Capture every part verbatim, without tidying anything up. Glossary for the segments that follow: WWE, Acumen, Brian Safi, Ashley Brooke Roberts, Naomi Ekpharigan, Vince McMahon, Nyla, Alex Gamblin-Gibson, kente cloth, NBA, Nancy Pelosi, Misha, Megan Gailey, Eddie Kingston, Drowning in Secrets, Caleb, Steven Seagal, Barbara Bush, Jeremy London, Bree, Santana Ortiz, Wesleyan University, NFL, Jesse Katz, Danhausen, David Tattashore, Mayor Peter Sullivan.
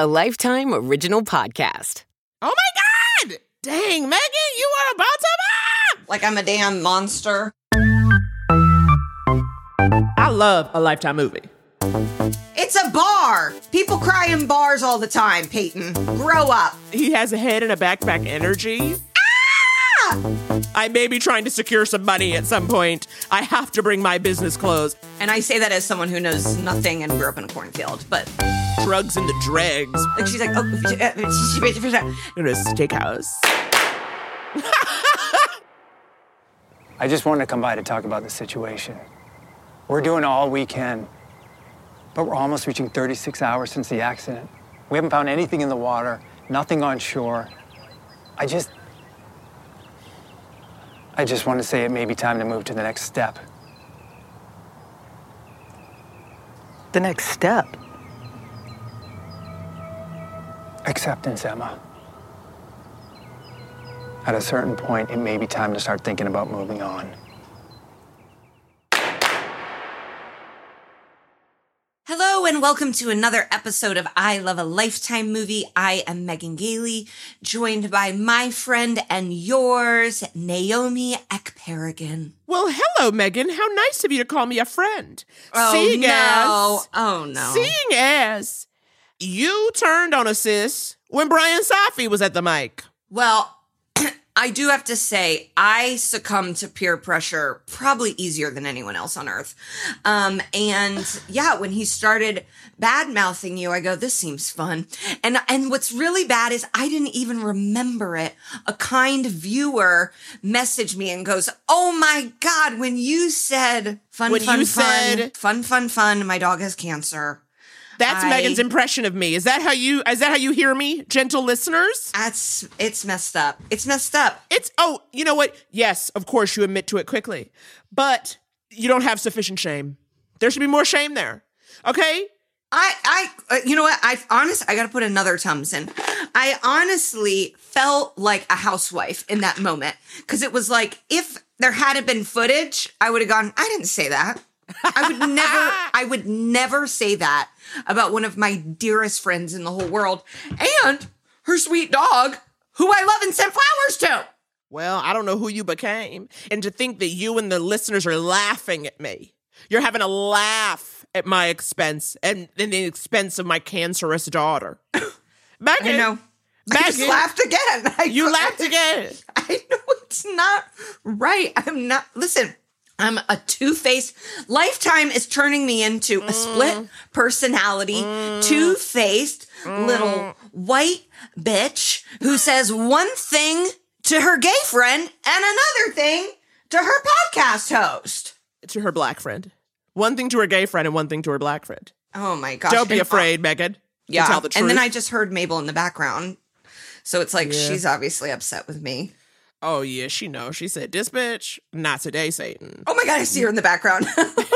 a Lifetime original podcast. Oh, my God! Dang, Megan, you are about to... Ah! Like I'm a damn monster. I love a Lifetime movie. It's a bar. People cry in bars all the time, Peyton. Grow up. He has a head and a backpack energy. Ah! I may be trying to secure some money at some point. I have to bring my business clothes. And I say that as someone who knows nothing and grew up in a cornfield, but... Drugs in the dregs. Like, she's like, oh, she made it for time. Go to a steakhouse. I just wanted to come by to talk about the situation. We're doing all we can. But we're almost reaching thirty-six hours since the accident. We haven't found anything in the water, nothing on shore. I just... I just want to say it may be time to move to the next step. The next step? Acceptance, Emma. At a certain point, it may be time to start thinking about moving on. Hello and welcome to another episode of I Love a Lifetime Movie. I am Megan Gailey, joined by my friend and yours, Naomi Ekpharigan. Well, hello, Megan. How nice of you to call me a friend. Oh, seeing no. As, oh, no. Seeing as you turned on us, sis, when Brian Safi was at the mic. Well, I do have to say, I succumbed to peer pressure probably easier than anyone else on earth. Um, and yeah, when he started bad-mouthing you, I go, this seems fun. And and what's really bad is I didn't even remember it. A kind viewer messaged me and goes, oh my God, when you said fun, when fun, you fun, said, fun, fun, fun, my dog has cancer. That's I, Megan's impression of me. Is that how you is that how you hear me, gentle listeners? That's it's messed up. It's messed up. It's oh, you know what? Yes, of course you admit to it quickly. But you don't have sufficient shame. There should be more shame there. Okay? I I you know what? I honest I got to put another Tums in. I honestly felt like a housewife in that moment cuz it was like if there hadn't been footage, I would have gone, I didn't say that. I would never, I would never say that about one of my dearest friends in the whole world and her sweet dog, who I love and sent flowers to. Well, I don't know who you became. And to think that you and the listeners are laughing at me. You're having a laugh at my expense and, and the expense of my cancerous daughter. Megan, I know. Megan, I just laughed again. I you laughed again. I know it's not right. I'm not, listen. I'm a two-faced. Lifetime is turning me into a split personality, mm. two-faced mm. little white bitch who says one thing to her gay friend and another thing to her podcast host. To her black friend. One thing to her gay friend and one thing to her black friend. Oh, my gosh. Don't be and afraid, I, Megan. Yeah. Tell the truth. And then I just heard Mabel in the background. So it's like, yeah. She's obviously upset with me. Oh, yeah, she knows. She said, this bitch, not today, Satan. Oh, my God, I see her in the background. Mabel,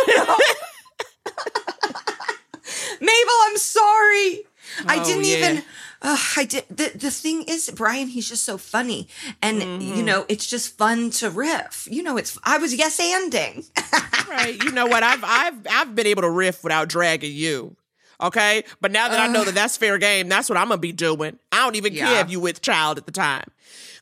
I'm sorry. Oh, I didn't yeah. even, uh, I did. The, the thing is, Brian, he's just so funny. And, mm-hmm. you know, it's just fun to riff. You know, it's, I was yes-anding. Right. You know what? I've, I've, I've been able to riff without dragging you. Okay, but now that uh, I know that that's fair game, that's what I'm gonna be doing. I don't even yeah. care if you with child at the time,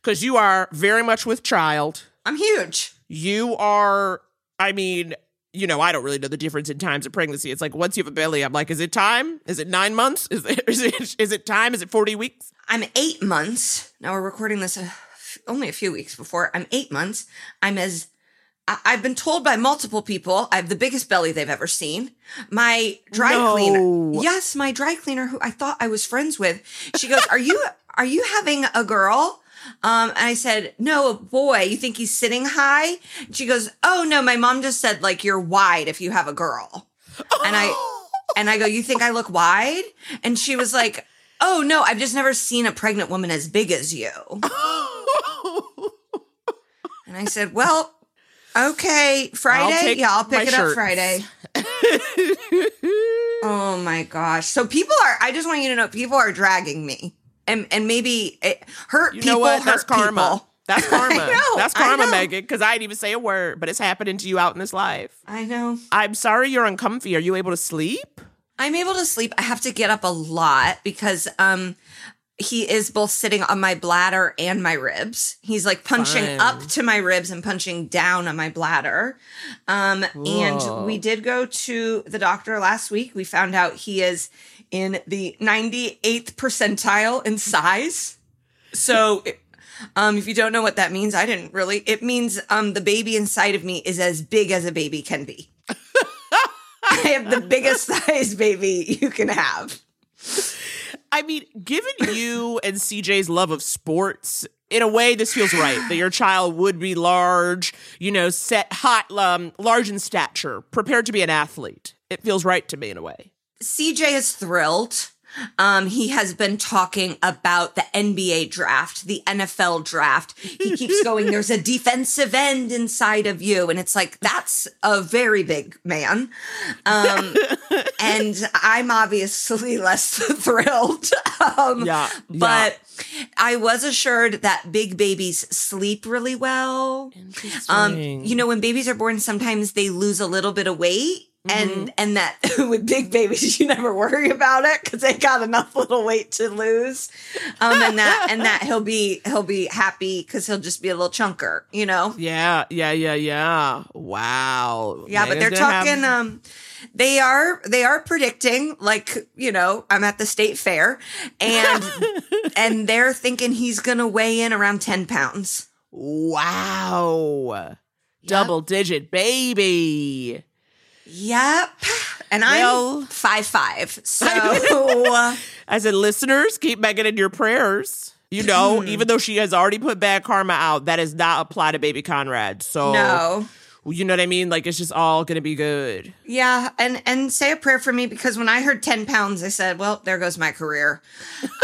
because you are very much with child. I'm huge. You are. I mean, you know, I don't really know the difference in times of pregnancy. It's like once you have a belly, I'm like, is it time? Is it nine months? Is it is it, is it time? Is it forty weeks? I'm eight months now. We're recording this a, only a few weeks before. I'm eight months. I'm as I've been told by multiple people I have the biggest belly they've ever seen. My dry no. cleaner, yes, my dry cleaner, who I thought I was friends with, she goes, "Are you are you having a girl?" Um, and I said, "No, a boy. You think he's sitting high?" And she goes, "Oh no, my mom just said like you're wide if you have a girl." And I and I go, "You think I look wide?" And she was like, "Oh no, I've just never seen a pregnant woman as big as you." And I said, "Well." Okay, Friday? I'll yeah, I'll pick it shirts. up Friday. Oh, my gosh. So people are, I just want you to know, people are dragging me. And and maybe it, hurt you people know what? That's karma. People. That's karma. know, That's karma, Megan, because I didn't even say a word, but it's happening to you out in this life. I know. I'm sorry you're uncomfy. Are you able to sleep? I'm able to sleep. I have to get up a lot because um, he is both sitting on my bladder and my ribs. He's like punching Fine. up to my ribs and punching down on my bladder. Um, and we did go to the doctor last week. We found out he is in the ninety-eighth percentile in size. So it, um, if you don't know what that means, I didn't really. It means um, the baby inside of me is as big as a baby can be. I have the biggest size baby you can have. I mean, given you and C J's love of sports, in a way, this feels right, that your child would be large, you know, set hot, um, large in stature, prepared to be an athlete. It feels right to me in a way. C J is thrilled. Um, he has been talking about the N B A draft, the N F L draft. He keeps going, there's a defensive end inside of you. And it's like, that's a very big man. Um, and I'm obviously less thrilled. Um, yeah, but yeah. I was assured that big babies sleep really well. Interesting. Um, you know, when babies are born, sometimes they lose a little bit of weight. And mm-hmm. and that with big babies, you never worry about it because they got enough little weight to lose. Um, and that and that he'll be he'll be happy because he'll just be a little chunker, you know? Yeah, yeah, yeah, yeah. Wow. Yeah, Megan's but they're talking. Have- um, they are they are predicting, like, you know, I'm at the state fair, and and they're thinking he's gonna weigh in around ten pounds. Wow, yep. Double digit baby. Yep. And I'm well, five five. So as in listeners, keep Megan in your prayers. You know, even though she has already put bad karma out, that does not apply to baby Conrad. So no. You know what I mean? Like, it's just all going to be good. Yeah. And and say a prayer for me, because when I heard ten pounds, I said, well, there goes my career.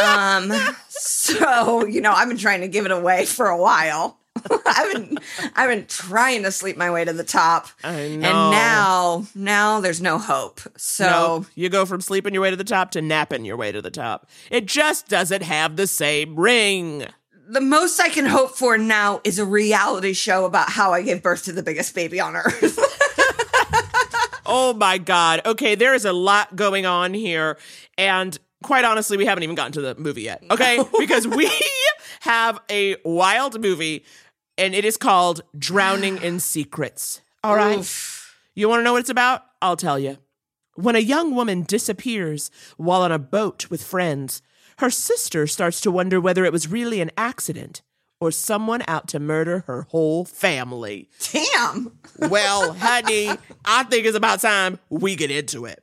um, so, you know, I've been trying to give it away for a while. I've been I've been trying to sleep my way to the top. I know. And now, now there's no hope. So no, you go from sleeping your way to the top to napping your way to the top. It just doesn't have the same ring. The most I can hope for now is a reality show about how I gave birth to the biggest baby on earth. Oh my God. Okay, there is a lot going on here. And quite honestly, we haven't even gotten to the movie yet. Okay? No. Because we have a wild movie, and it is called Drowning in Secrets. All right. Oof. You want to know what it's about? I'll tell you. When a young woman disappears while on a boat with friends, her sister starts to wonder whether it was really an accident or someone out to murder her whole family. Damn. Well, honey, I think it's about time we get into it.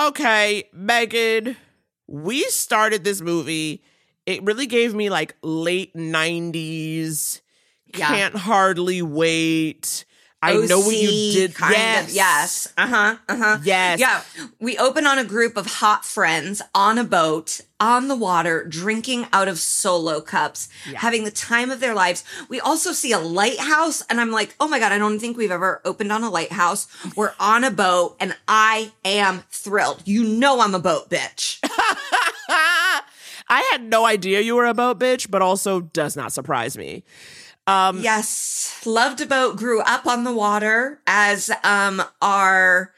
Okay, Megan, we started this movie. It really gave me like late nineties, yeah. Can't hardly wait. I O C, know what you did. Yes. Of, yes. Uh-huh. Uh-huh. Yes. Yeah. We open on a group of hot friends on a boat, on the water, drinking out of solo cups, yeah. having the time of their lives. We also see a lighthouse, and I'm like, oh my God, I don't think we've ever opened on a lighthouse. We're on a boat, and I am thrilled. You know I'm a boat bitch. I had no idea you were a boat bitch, but also does not surprise me. Um, yes. Loved a boat, grew up on the water, as um, our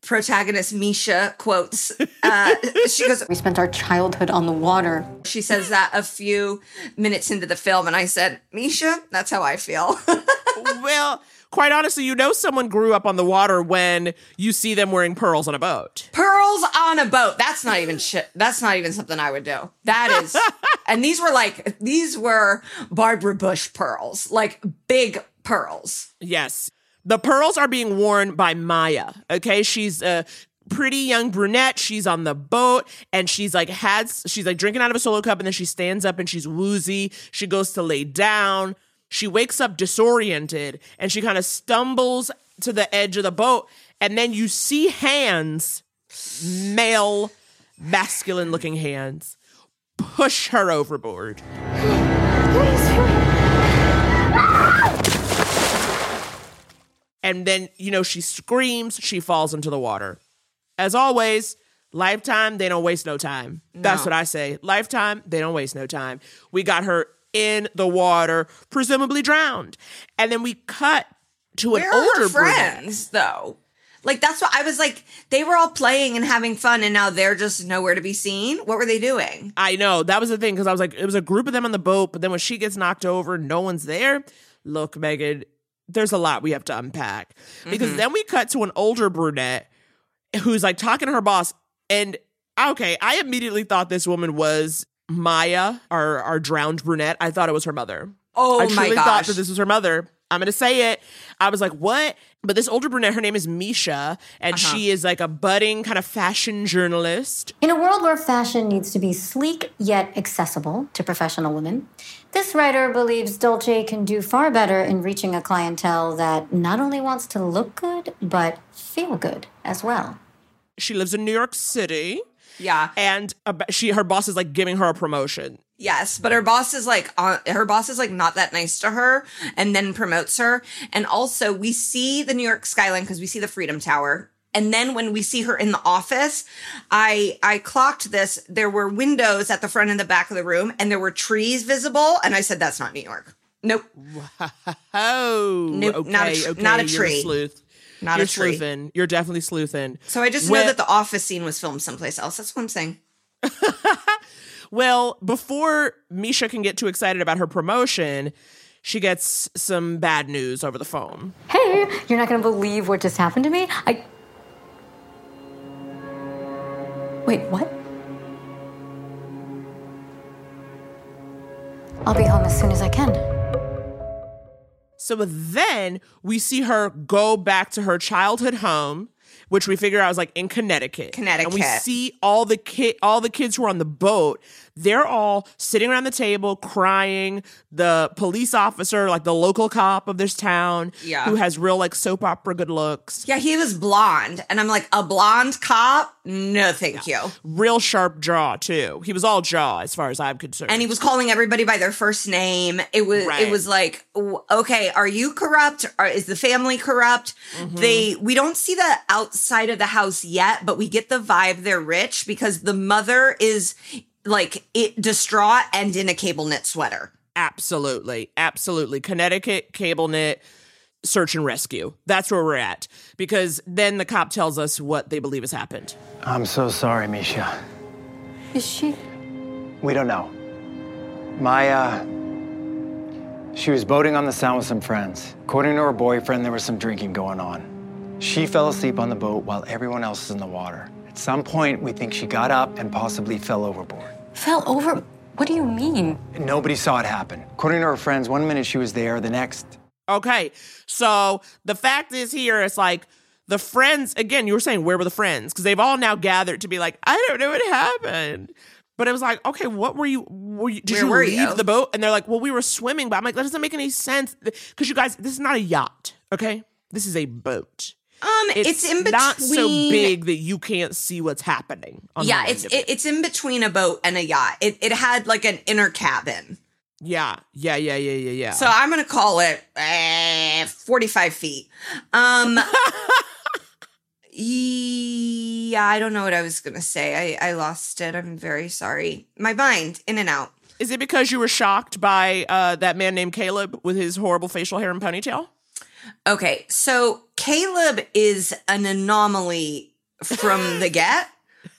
protagonist Misha quotes. Uh, she goes, we spent our childhood on the water. She says that a few minutes into the film. And I said, Misha, that's how I feel. Well, quite honestly, you know someone grew up on the water when you see them wearing pearls on a boat. Pearls on a boat. That's not even shit. That's not even something I would do. That is... And these were like, these were Barbara Bush pearls, like big pearls. Yes. The pearls are being worn by Maya, okay? She's a pretty young brunette. She's on the boat and she's like had she's like drinking out of a solo cup, and then she stands up and she's woozy. She goes to lay down. She wakes up disoriented and she kind of stumbles to the edge of the boat, and then you see hands, male, masculine looking hands, push her overboard. And then, you know, she screams, she falls into the water. As always, Lifetime, they don't waste no time. No. That's what I say. Lifetime, they don't waste no time. We got her in the water, presumably drowned. And then we cut to an Where older are friends, brunette. Though. Like, that's what I was like. They were all playing and having fun, and now they're just nowhere to be seen. What were they doing? I know. That was the thing, because I was like, it was a group of them on the boat, but then when she gets knocked over, no one's there. Look, Megan, there's a lot we have to unpack. Because mm-hmm. then we cut to an older brunette who's like talking to her boss. And okay, I immediately thought this woman was Maya, our, our drowned brunette. I thought it was her mother. Oh my gosh. I truly thought that this was her mother. I'm going to say it. I was like, what? But this older brunette, her name is Misha, and uh-huh. she is like a budding kind of fashion journalist. In a world where fashion needs to be sleek yet accessible to professional women, this writer believes Dolce can do far better in reaching a clientele that not only wants to look good, but feel good as well. She lives in New York City. Yeah. And she, her boss is like giving her a promotion. Yes, but her boss is like uh, her boss is like not that nice to her, and then promotes her. And also, we see the New York skyline because we see the Freedom Tower. And then when we see her in the office, I I clocked this. There were windows at the front and the back of the room, and there were trees visible. And I said, "That's not New York. Nope. Wow. Nope. Okay, not a, okay. Not a tree. You're a sleuth. Not You're a tree. Sleuthing. You're definitely sleuthing." So I just With- know that the office scene was filmed someplace else. That's what I'm saying. Well, before Misha can get too excited about her promotion, she gets some bad news over the phone. Hey, you're not going to believe what just happened to me. I... Wait, what? I'll be home as soon as I can. So then we see her go back to her childhood home, which we figure out is like in Connecticut. Connecticut. And we see all the ki- all the kids who are on the boat. They're all sitting around the table crying. The police officer, like the local cop of this town, yeah. who has real like soap opera good looks. Yeah, he was blonde. And I'm like, a blonde cop? No, thank yeah. you. Real sharp jaw, too. He was all jaw as far as I'm concerned. And he was calling everybody by their first name. It was right. It was like, okay, are you corrupt? Or is the family corrupt? Mm-hmm. They we don't see the outside of the house yet, but we get the vibe they're rich because the mother is like it distraught and in a cable knit sweater. Absolutely. Absolutely. Connecticut, cable knit, search and rescue. That's where we're at. Because then the cop tells us what they believe has happened. I'm so sorry, Misha. Is she? We don't know. Maya, she was boating on the Sound with some friends. According to her boyfriend, there was some drinking going on. She fell asleep on the boat while everyone else is in the water. At some point, we think she got up and possibly fell overboard. Fell over? What do you mean? Nobody saw it happen. According to her friends, one minute she was there, the next. Okay, so the fact is here, it's like the friends, again, you were saying, where were the friends? Because they've all now gathered to be like, I don't know what happened. But it was like, okay, what were you, were you did where you were leave you? The boat? And they're like, well, we were swimming. But I'm like, that doesn't make any sense. Because you guys, this is not a yacht, okay? This is a boat. Um, it's, it's in between. Not so big that you can't see what's happening. On yeah, it's it. It, it's in between a boat and a yacht. It it had like an inner cabin. Yeah, yeah, yeah, yeah, yeah, yeah. So I'm gonna call it eh, forty-five feet. Um, yeah, I don't know what I was gonna say. I I lost it. I'm very sorry. My mind in and out. Is it because you were shocked by uh that man named Caleb with his horrible facial hair and ponytail? Okay, so Caleb is an anomaly from the get.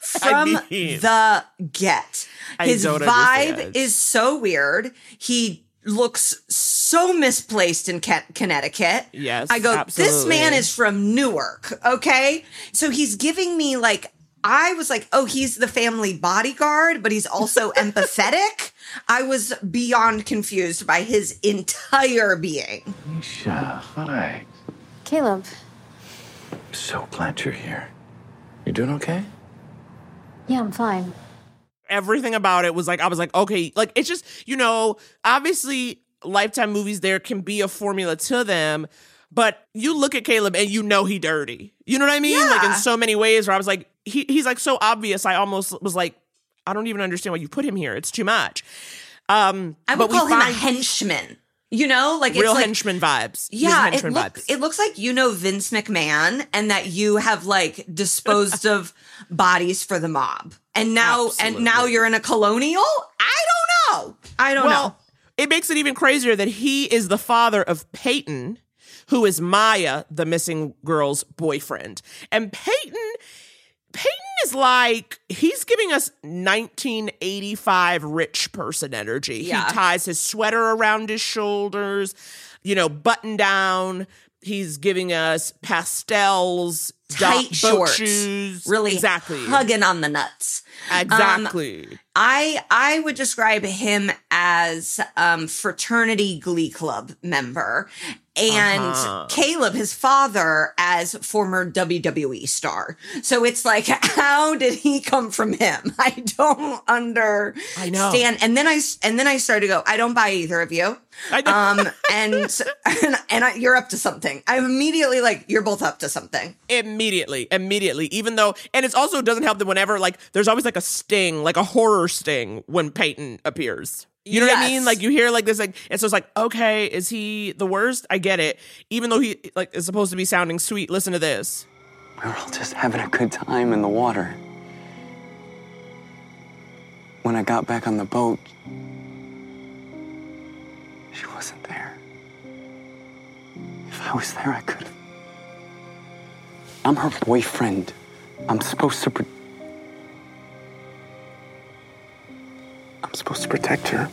From I mean, the get. His vibe understand. Is so weird. He looks so misplaced in Ke- Connecticut. Yes, I go, absolutely. This man is from Newark, okay? So he's giving me like, I was like, oh, he's the family bodyguard, but he's also empathetic. I was beyond confused by his entire being. Misha, hi. Caleb. I'm so glad you're here. You doing okay? Yeah, I'm fine. Everything about it was like, I was like, okay, like, it's just, you know, obviously Lifetime movies, there can be a formula to them, but you look at Caleb and you know he dirty. You know what I mean? Yeah. Like, in so many ways where I was like, he he's like so obvious. I almost was like, I don't even understand why you put him here. It's too much. Um, I would but call him a henchman. You know, like real it's like, henchman vibes. Yeah, henchman it, look, vibes. It looks like you know Vince McMahon, and that you have like disposed of bodies for the mob, and now Absolutely. and now you're in a colonial. I don't know. I don't well, know. It makes it even crazier that he is the father of Peyton, who is Maya, the missing girl's boyfriend, and Peyton. Peyton is like, he's giving us nineteen eighty-five rich person energy. Yeah. He ties his sweater around his shoulders, you know, button down. He's giving us pastels, tight shorts, shoes. Really exactly. Hugging on the nuts. Exactly. Um, I I would describe him as um, fraternity glee club member. And uh-huh. Caleb, his father, as former W W E star. So it's like, how did he come from him? I don't understand. I know. And then I and then I started to go, I don't buy either of you. I know. Um, and and, and I, you're up to something. I'm immediately like, you're both up to something. Immediately, immediately. Even though, and it also doesn't help that whenever, like, there's always like a sting, like a horror sting when Peyton appears. You know yes. what I mean? Like, you hear like this, like, and so it's like, okay, is he the worst? I get it. Even though he like is supposed to be sounding sweet, listen to this. We were all just having a good time in the water. When I got back on the boat, she wasn't there. If I was there, I could have. I'm her boyfriend. I'm supposed to. Pre- I'm supposed to protect her.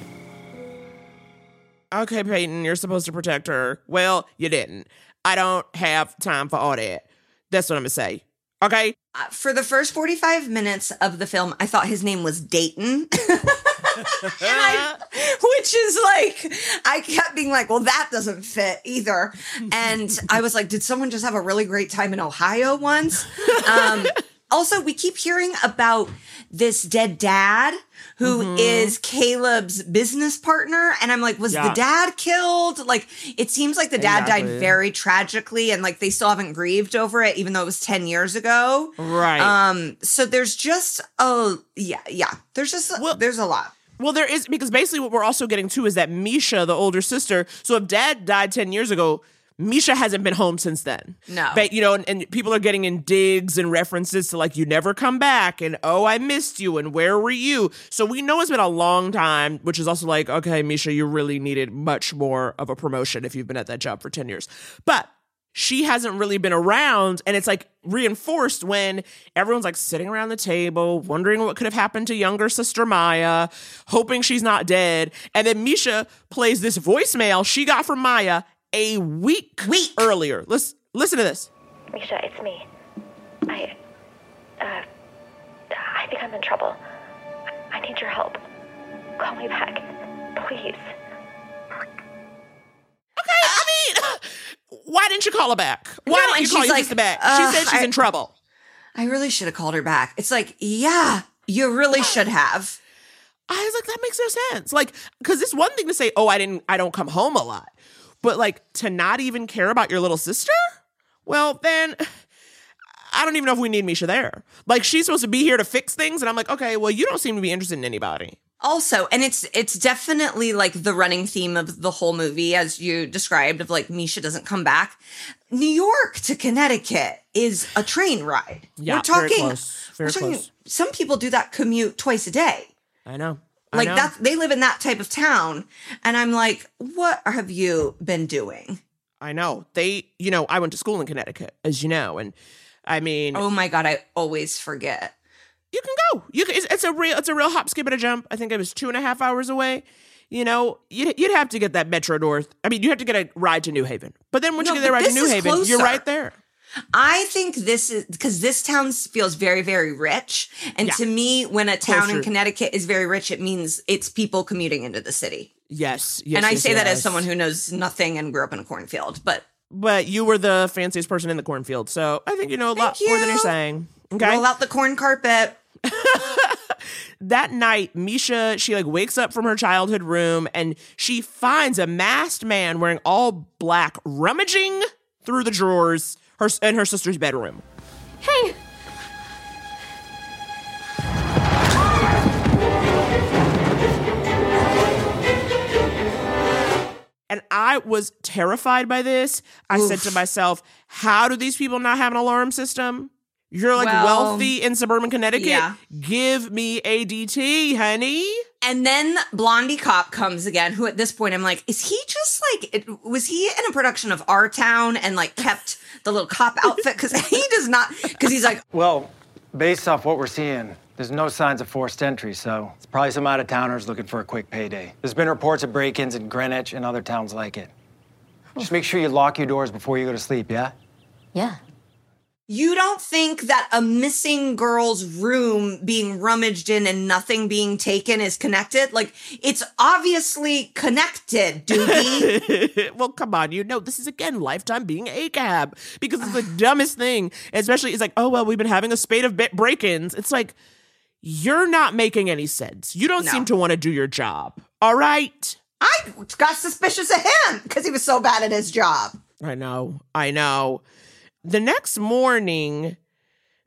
Okay, Peyton, you're supposed to protect her. Well, you didn't. I don't have time for all that. That's what I'm going to say. Okay? Uh, for the first forty-five minutes of the film, I thought his name was Dayton. And I, which is like, I kept being like, well, that doesn't fit either. And I was like, did someone just have a really great time in Ohio once? Um, also, we keep hearing about this dead dad who mm-hmm. is Caleb's business partner. And I'm like, was yeah. the dad killed? Like, it seems like the dad exactly. died very tragically, and like they still haven't grieved over it, even though it was ten years ago. Right. Um. So there's just a, yeah, yeah. There's just, well, there's a lot. Well, there is, because basically what we're also getting to is that Misha, the older sister, so if dad died ten years ago, Misha hasn't been home since then. No. But, you know, and, and people are getting in digs and references to, like, you never come back, and, oh, I missed you, and where were you? So we know it's been a long time, which is also like, okay, Misha, you really needed much more of a promotion if you've been at that job for ten years. But she hasn't really been around, and it's, like, reinforced when everyone's, like, sitting around the table, wondering what could have happened to younger sister Maya, hoping she's not dead. And then Misha plays this voicemail she got from Maya a week, week. earlier. Listen, listen to this. Misha, it's me. I, uh, I think I'm in trouble. I need your help. Call me back, please. Okay, I mean, why didn't you call her back? Why no, didn't you call your like, sister back? Uh, she said she's I, in trouble. I really should have called her back. It's like, yeah, you really should have. I was like, that makes no sense. Like, because it's one thing to say, oh, I didn't, I don't come home a lot. But, like, to not even care about your little sister? Well, then, I don't even know if we need Misha there. Like, she's supposed to be here to fix things, and I'm like, okay, well, you don't seem to be interested in anybody. Also, and it's it's definitely, like, the running theme of the whole movie, as you described, of, like, Misha doesn't come back. New York to Connecticut is a train ride. Yeah, we're talking, very close. Very we're talking, close. Some people do that commute twice a day. I know. Like that, they live in that type of town. And I'm like, what have you been doing? I know. They, you know, I went to school in Connecticut, as you know. And I mean, oh my God, I always forget. You can go. You can, it's, it's a real, it's a real hop, skip, and a jump. I think it was two and a half hours away. You know, you'd, you'd have to get that Metro North. I mean, you have to get a ride to New Haven. But then once no, you get a ride to New Haven, closer. You're right there. I think this is because this town feels very, very rich. And yeah. to me, when a town Closer. in Connecticut is very rich, it means it's people commuting into the city. Yes. yes and I yes, say yes. that as someone who knows nothing and grew up in a cornfield. But but you were the fanciest person in the cornfield. So I think you know a lot more than you're saying. Okay. Roll out the corn carpet. That night, Misha, she like wakes up from her childhood room and she finds a masked man wearing all black rummaging through the drawers her in her sister's bedroom. Hey. And I was terrified by this. I Oof. said to myself, how do these people not have an alarm system? You're like well, wealthy in suburban Connecticut. Yeah. Give me A D T, honey. And then Blondie Cop comes again, who at this point I'm like, is he just like, it, was he in a production of Our Town and like kept the little cop outfit? Because he does not, because he's like. Well, based off what we're seeing, there's no signs of forced entry, so it's probably some out-of-towners looking for a quick payday. There's been reports of break-ins in Greenwich and other towns like it. Just make sure you lock your doors before you go to sleep, yeah? Yeah. You don't think that a missing girl's room being rummaged in and nothing being taken is connected? Like, it's obviously connected, Doogie. Well, come on. You know, this is, again, lifetime being A C A B because it's the dumbest thing. Especially, it's like, oh, well, we've been having a spate of break-ins. It's like... You're not making any sense. You don't no. seem to want to do your job. All right. I got suspicious of him because he was so bad at his job. I know. I know. The next morning,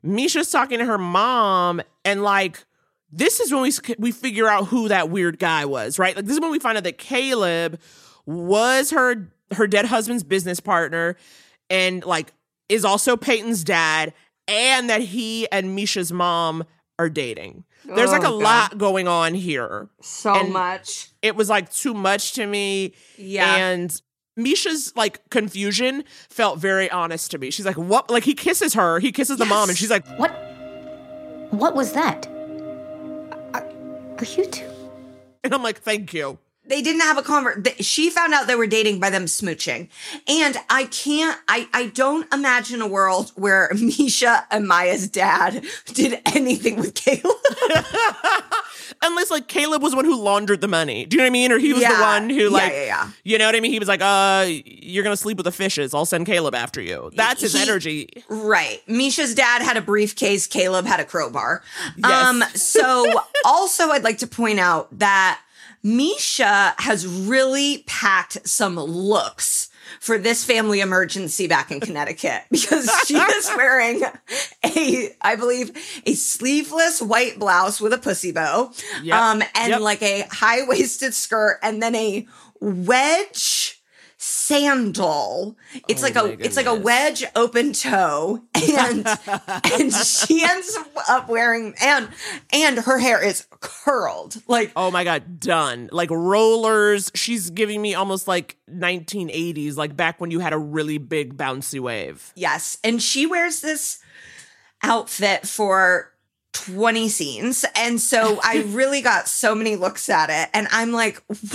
Misha's talking to her mom and like, this is when we, we figure out who that weird guy was, right? Like this is when we find out that Caleb was her, her dead husband's business partner and like is also Peyton's dad and that he and Misha's mom are dating. There's like a oh, lot going on here. So and much. It was like too much to me. Yeah. And Misha's like confusion felt very honest to me. She's like, what? Like he kisses her. He kisses the yes. mom. And she's like, what? What was that? Are, are you two? And I'm like, thank you. They didn't have a convert. She found out they were dating by them smooching. And I can't, I, I don't imagine a world where Misha and Maya's dad did anything with Caleb. Unless like Caleb was the one who laundered the money. Do you know what I mean? Or he was yeah. the one who like, yeah, yeah, yeah. you know what I mean? He was like, uh, you're going to sleep with the fishes. I'll send Caleb after you. That's his he, energy. Right. Misha's dad had a briefcase. Caleb had a crowbar. Yes. Um, so also I'd like to point out that Misha has really packed some looks for this family emergency back in Connecticut because she is wearing a, I believe, a sleeveless white blouse with a pussy bow, yep. um, and yep. like a high-waisted skirt and then a wedge sandal. It's oh like a goodness. It's like a wedge open toe, and and she ends up wearing and and her hair is curled like oh my god done like rollers. She's giving me almost like nineteen eighties, like back when you had a really big bouncy wave. Yes, and she wears this outfit for twenty scenes. And so I really got so many looks at it. And I'm like, what,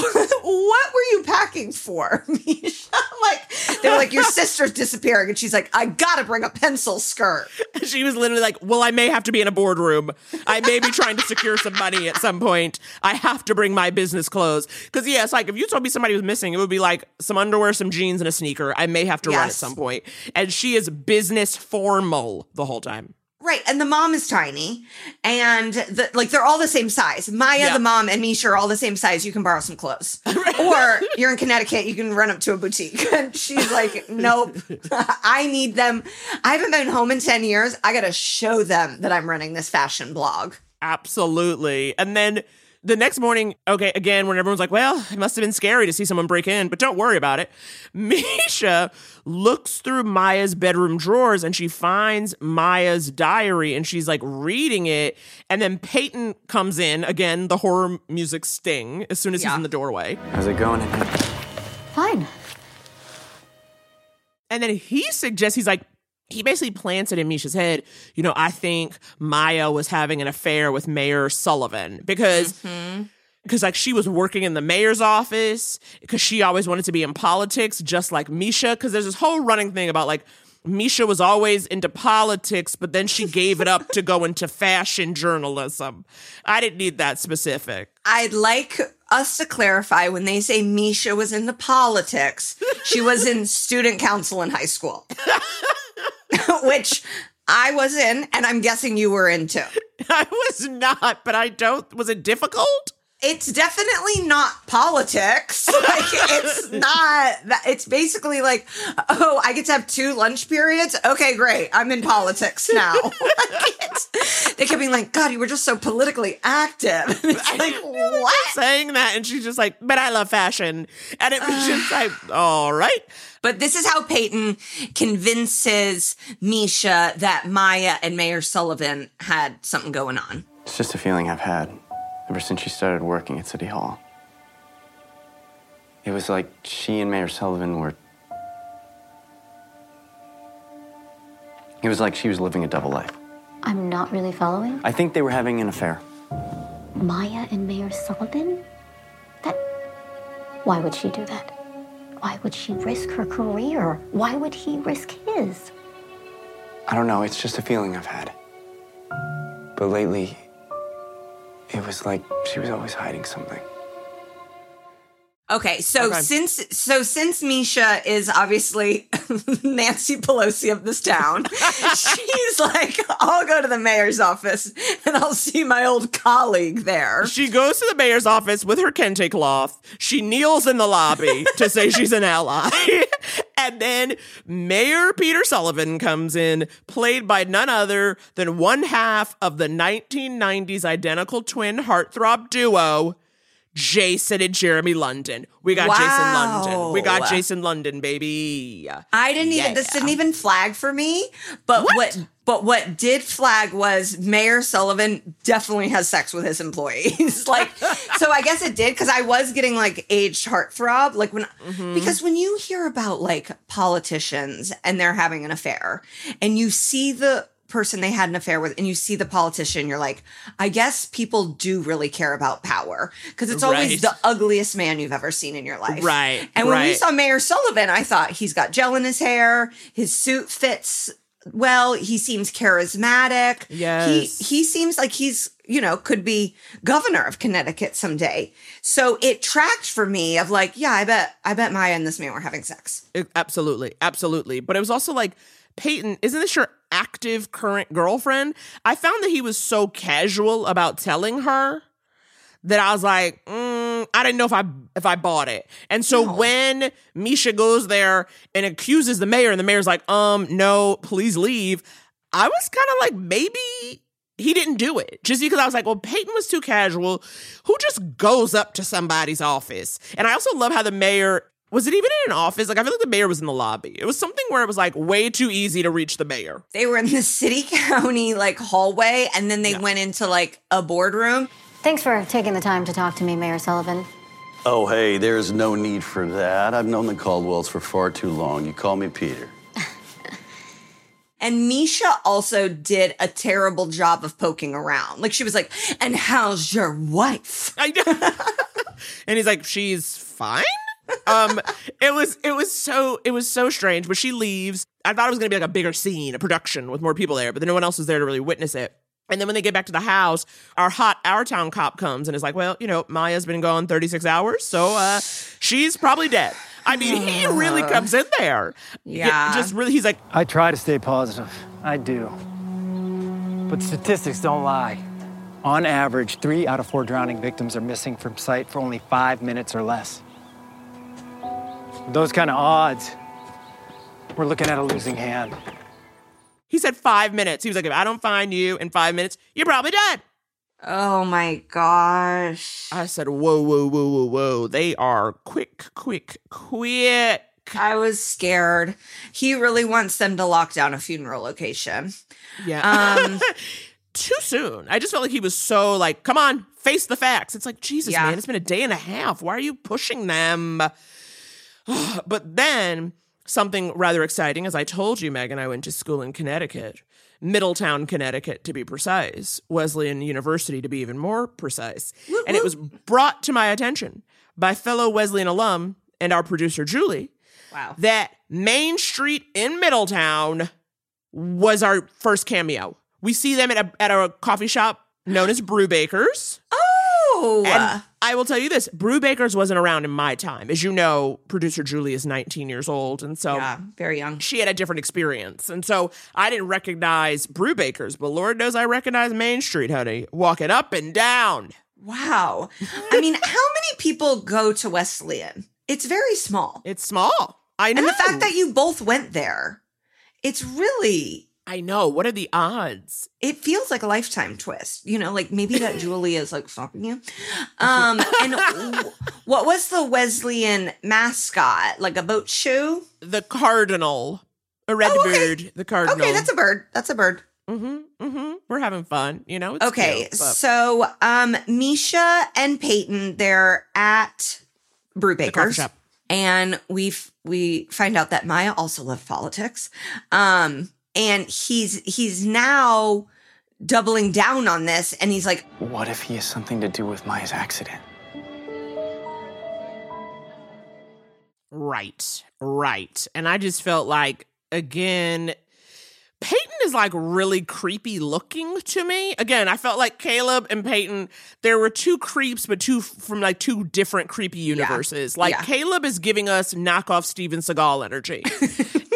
what were you packing for, Misha? Like, they were like, your sister's disappearing. And she's like, I gotta bring a pencil skirt. She was literally like, well, I may have to be in a boardroom. I may be trying to secure some money at some point. I have to bring my business clothes. Because yes, like if you told me somebody was missing, it would be like some underwear, some jeans, and a sneaker. I may have to yes. run at some point. And she is business formal the whole time. Right. And the mom is tiny and the, like they're all the same size. Maya, yeah. the mom, and Misha are all the same size. You can borrow some clothes. Or you're in Connecticut, you can run up to a boutique. And she's like, nope, I need them. I haven't been home in ten years. I got to show them that I'm running this fashion blog. Absolutely. And then the next morning, okay, again, when everyone's like, well, it must have been scary to see someone break in, but don't worry about it. Misha looks through Maya's bedroom drawers and she finds Maya's diary and she's like reading it. And then Peyton comes in, again, the horror music sting, as soon as yeah. he's in the doorway. How's it going? Fine. And then he suggests, he's like, he basically plants it in Misha's head. You know, I think Maya was having an affair with Mayor Sullivan because, mm-hmm. because like she was working in the mayor's office because she always wanted to be in politics, just like Misha. Because there's this whole running thing about like Misha was always into politics, but then she gave it up to go into fashion journalism. I didn't need that specific. I'd like us to clarify when they say Misha was into politics, she was in student council in high school. Which I was in, and I'm guessing you were in too. I was not, but I don't. Was it difficult? It's definitely not politics. Like, it's not that. It's basically like, oh, I get to have two lunch periods. Okay, great. I'm in politics now. Like, they kept being like, God, you were just so politically active. And it's I like, what? Saying that. And she's just like, but I love fashion. And it was just like, all right. But this is how Peyton convinces Misha that Maya and Mayor Sullivan had something going on. It's just a feeling I've had ever since she started working at City Hall. It was like she and Mayor Sullivan were... It was like she was living a double life. I'm not really following. I think they were having an affair. Maya and Mayor Sullivan? That... Why would she do that? Why would she risk her career? Why would he risk his? I don't know, it's just a feeling I've had. But lately, it was like she was always hiding something. Okay, so okay. since so since Misha is obviously Nancy Pelosi of this town, she's like, I'll go to the mayor's office and I'll see my old colleague there. She goes to the mayor's office with her kente cloth. She kneels in the lobby to say she's an ally. And then Mayor Peter Sullivan comes in, played by none other than one half of the nineteen nineties identical twin heartthrob duo, Jason and Jeremy London. We got wow. Jason London. We got Jason London, baby. I didn't yeah. even, this didn't even flag for me. But what? what but what did flag was Mayor Sullivan definitely has sex with his employees. Like, so I guess it did, because I was getting like aged heartthrob. Like when, mm-hmm. because when you hear about like politicians and they're having an affair and you see the person they had an affair with and you see the politician, you're like, I guess people do really care about power, because it's always right. the ugliest man you've ever seen in your life. Right. And when right. we saw Mayor Sullivan, I thought he's got gel in his hair. His suit fits well. He seems charismatic. Yes. He, he seems like he's, you know, could be governor of Connecticut someday. So it tracked for me of like, yeah, I bet, I bet Maya and this man were having sex. It, absolutely. Absolutely. But it was also like, Peyton, isn't this your active current girlfriend? I found that he was so casual about telling her that I was like, mm, I didn't know if I if I bought it. And so no. when Misha goes there and accuses the mayor and the mayor's like, um, no, please leave. I was kind of like, maybe he didn't do it, just because I was like, well, Peyton was too casual. Who just goes up to somebody's office? And I also love how the mayor... Was it even in an office? Like, I feel like the mayor was in the lobby. It was something where it was, like, way too easy to reach the mayor. They were in the city-county, like, hallway, and then they yeah. went into, like, a boardroom. Thanks for taking the time to talk to me, Mayor Sullivan. Oh, hey, there's no need for that. I've known the Caldwells for far too long. You call me Peter. And Misha also did a terrible job of poking around. Like, she was like, and how's your wife? I know. And he's like, she's fine? um, it was it was so it was so strange. But she leaves. I thought it was going to be like a bigger scene, a production with more people there, but then no one else was there to really witness it. And then when they get back to the house, our hot Our Town cop comes and is like, well, you know, Maya's been gone thirty-six hours, so uh, she's probably dead. I mean, he really comes in there. Yeah. yeah. Just really, he's like, I try to stay positive. I do. But statistics don't lie. On average, three out of four drowning victims are missing from sight for only five minutes or less. Those kind of odds, we're looking at a losing hand. He said five minutes. He was like, if I don't find you in five minutes, you're probably dead. Oh, my gosh. I said, whoa, whoa, whoa, whoa, whoa. They are quick, quick, quick. I was scared. He really wants them to lock down a funeral location. Yeah. Um, too soon. I just felt like he was so like, come on, face the facts. It's like, Jesus, yeah. man, it's been a day and a half. Why are you pushing them? But then something rather exciting, as I told you, Megan, I went to school in Connecticut, Middletown, Connecticut, to be precise, Wesleyan University, to be even more precise. Whoop, and whoop. It was brought to my attention by fellow Wesleyan alum and our producer, Julie, wow. that Main Street in Middletown was our first cameo. We see them at a, at a coffee shop known as Brew Bakers. Oh! And I will tell you this, Brew Bakers wasn't around in my time. As you know, producer Julie is nineteen years old. And so yeah, very young. She had a different experience. And so I didn't recognize Brew Bakers, but Lord knows I recognize Main Street, honey. Walking up and down. Wow. I mean, how many people go to Wesleyan? It's very small. It's small. I know. And the fact that you both went there, it's really... I know. What are the odds? It feels like a lifetime twist. You know, like maybe that Julie is like stopping you. Um, and w- what was the Wesleyan mascot? Like a boat shoe? The cardinal. A red oh, okay. bird. The cardinal. Okay, that's a bird. That's a bird. Mm-hmm. Mm-hmm. We're having fun. You know, it's okay, cute, so um, Misha and Peyton, they're at Brew Bakers. And we we find out that Maya also loved politics. Um... And he's he's now doubling down on this, and he's like, what if he has something to do with Maya's accident? Right, right. And I just felt like, again, Peyton is like really creepy looking to me. Again, I felt like Caleb and Peyton, there were two creeps, but two from like two different creepy universes. Yeah. Like yeah. Caleb is giving us knockoff Steven Seagal energy.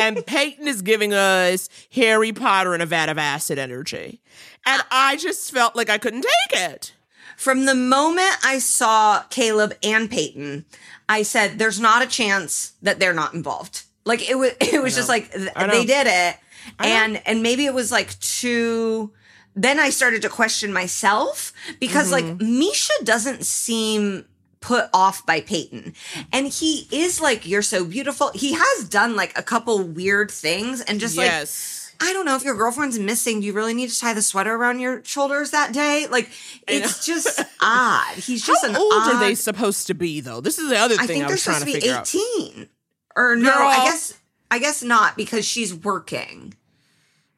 And Peyton is giving us Harry Potter and a vat of acid energy. And I just felt like I couldn't take it. From the moment I saw Caleb and Peyton, I said, there's not a chance that they're not involved. Like, it was it was just like, they did it. And and maybe it was like too... Then I started to question myself because, mm-hmm. like, Misha doesn't seem... put off by Peyton. And he is like, you're so beautiful. He has done like a couple weird things and just yes. like, I don't know, if your girlfriend's missing, do you really need to tie the sweater around your shoulders that day? Like, it's just odd. He's just How an old odd... are they supposed to be though? This is the other thing I think I they're was supposed trying to, to be eighteen. Out. Or no, Girl. I guess I guess not because she's working.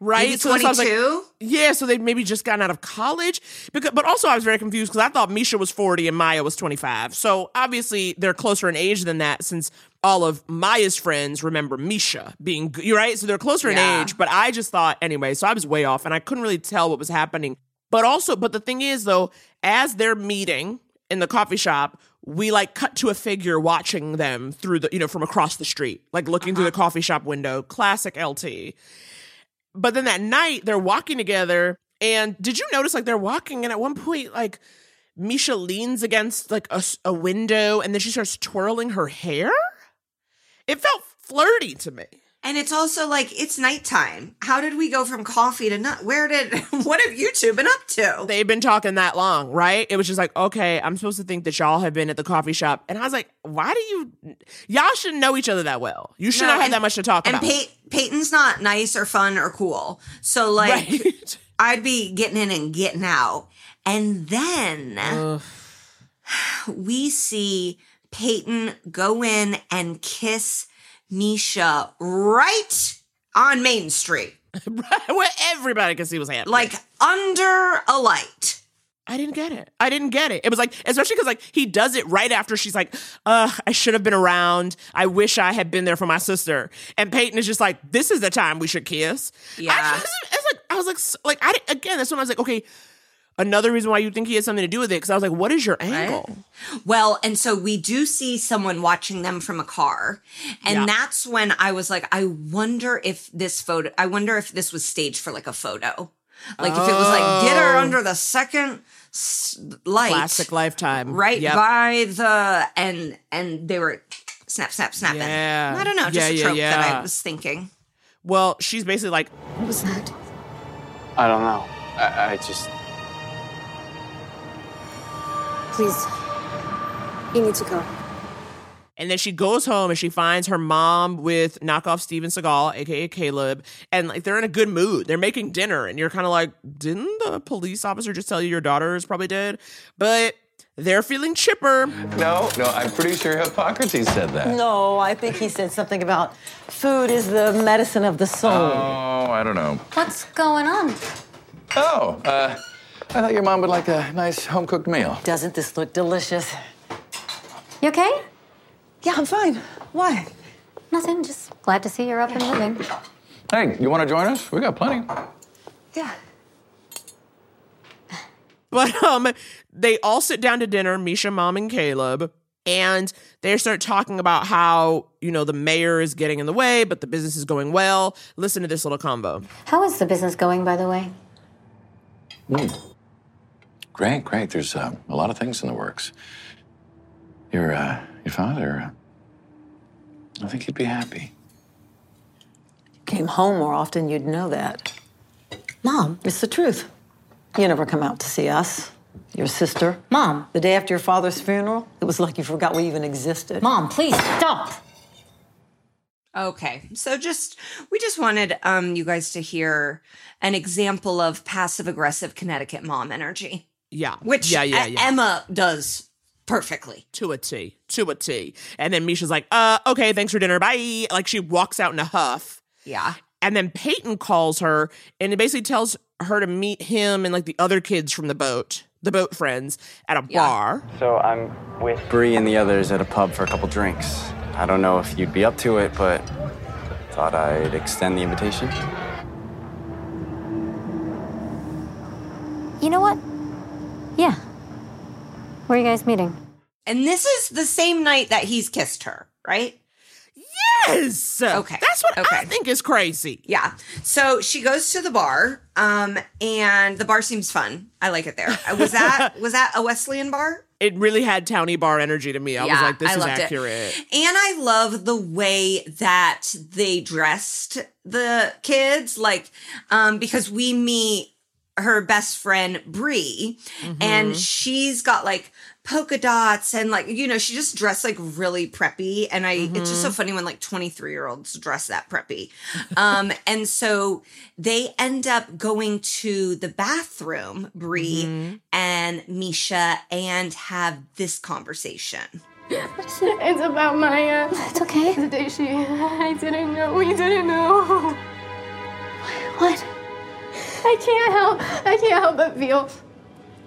Right, maybe twenty-two. So like, yeah, so they maybe just gotten out of college. Because, but also, I was very confused because I thought Misha was forty and Maya was twenty-five. So obviously, they're closer in age than that, since all of Maya's friends remember Misha being right. So they're closer yeah. in age. But I just thought anyway. So I was way off, and I couldn't really tell what was happening. But also, but the thing is though, as they're meeting in the coffee shop, we like cut to a figure watching them through the you know from across the street, like looking uh-huh. through the coffee shop window. Classic L T. But then that night, they're walking together, and did you notice, like, they're walking, and at one point, like, Misha leans against, like, a, a window, and then she starts twirling her hair? It felt flirty to me. And it's also, like, it's nighttime. How did we go from coffee to not? Where did, what have you two been up to? They've been talking that long, right? It was just like, okay, I'm supposed to think that y'all have been at the coffee shop. And I was like, why do you, y'all shouldn't know each other that well. You should no, not have that much to talk and about. And Pey- Peyton's not nice or fun or cool. So, like, right. I'd be getting in and getting out. And then Ugh. we see Peyton go in and kiss Misha right on Main Street. Where everybody could see what's happening. Like under a light. I didn't get it. I didn't get it. It was like, especially because like he does it right after she's like, ugh, I should have been around. I wish I had been there for my sister. And Peyton is just like, this is the time we should kiss. Yeah. I, just, I was like, I was like, like I didn't, again, that's when I was like, okay, another reason why you think he has something to do with it, because I was like, what is your angle? Right? Well, and so we do see someone watching them from a car. And yeah. that's when I was like, I wonder if this photo, I wonder if this was staged for like a photo. Like oh. if it was like, get her under the second light. Classic Lifetime. Right yep. by the, and and they were snap, snap, snapping. Yeah. I don't know, just yeah, a trope yeah, yeah. that I was thinking. Well, she's basically like, what was that? I don't know. I, I just... Please, you need to go. And then she goes home and she finds her mom with knockoff Steven Seagal, a k a. Caleb. And like they're in a good mood. They're making dinner. And you're kind of like, didn't the police officer just tell you your daughter is probably dead? But they're feeling chipper. No, no, I'm pretty sure Hippocrates said that. No, I think he said something about food is the medicine of the soul. Oh, I don't know. What's going on? Oh, uh... I thought your mom would like a nice home-cooked meal. Doesn't this look delicious? You okay? Yeah, I'm fine. Why? Nothing, just glad to see you're up and moving. Hey, you want to join us? We got plenty. Yeah. But um, they all sit down to dinner, Misha, Mom, and Caleb, and they start talking about how, you know, the mayor is getting in the way, but the business is going well. Listen to this little combo. How is the business going, by the way? Mm. Great, great. There's uh, a lot of things in the works. Your, uh, your father, uh, I think he'd be happy. Came home more often, you'd know that. Mom, it's the truth. You never come out to see us, your sister. Mom. The day after your father's funeral, it was like you forgot we even existed. Mom, please stop. Okay, so just, we just wanted um, you guys to hear an example of passive-aggressive Connecticut mom energy. Yeah. Which yeah, yeah, yeah. Emma does perfectly. To a T, to a T. And then Misha's like, uh, okay, thanks for dinner, bye. Like, she walks out in a huff. Yeah. And then Peyton calls her and basically tells her to meet him and, like, the other kids from the boat, the boat friends, at a yeah. bar. So I'm with Bree and the others at a pub for a couple drinks. I don't know if you'd be up to it, but thought I'd extend the invitation. You know what? Yeah. Where are you guys meeting? And this is the same night that he's kissed her, right? Yes! Okay. That's what okay. I think is crazy. Yeah. So she goes to the bar, um, and the bar seems fun. I like it there. Was that was that a Wesleyan bar? It really had towny bar energy to me. I yeah, was like, this I is accurate. It. And I love the way that they dressed the kids, like, um, because we meet her best friend, Bree, mm-hmm. and she's got, like, polka dots and, like, you know, she just dressed, like, really preppy. And I, mm-hmm. it's just so funny when, like, twenty-three-year-olds dress that preppy. Um, and so they end up going to the bathroom, Bree mm-hmm. and Misha, and have this conversation. It's about Maya. It's okay. The day she, I didn't know, we didn't know. What? I can't help, I can't help but feel...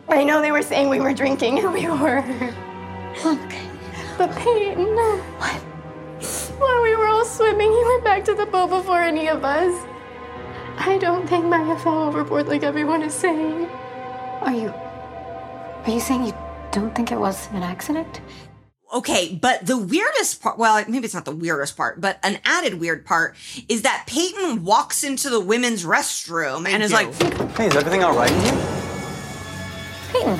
I know they were saying we were drinking, and we were. Okay. But Peyton... What? While we were all swimming, he went back to the boat before any of us. I don't think Maya fell overboard like everyone is saying. Are you... Are you saying you don't think it was an accident? Okay, but the weirdest part... Well, maybe it's not the weirdest part, but an added weird part is that Peyton walks into the women's restroom and is like... Hey, is everything all right in here? Peyton,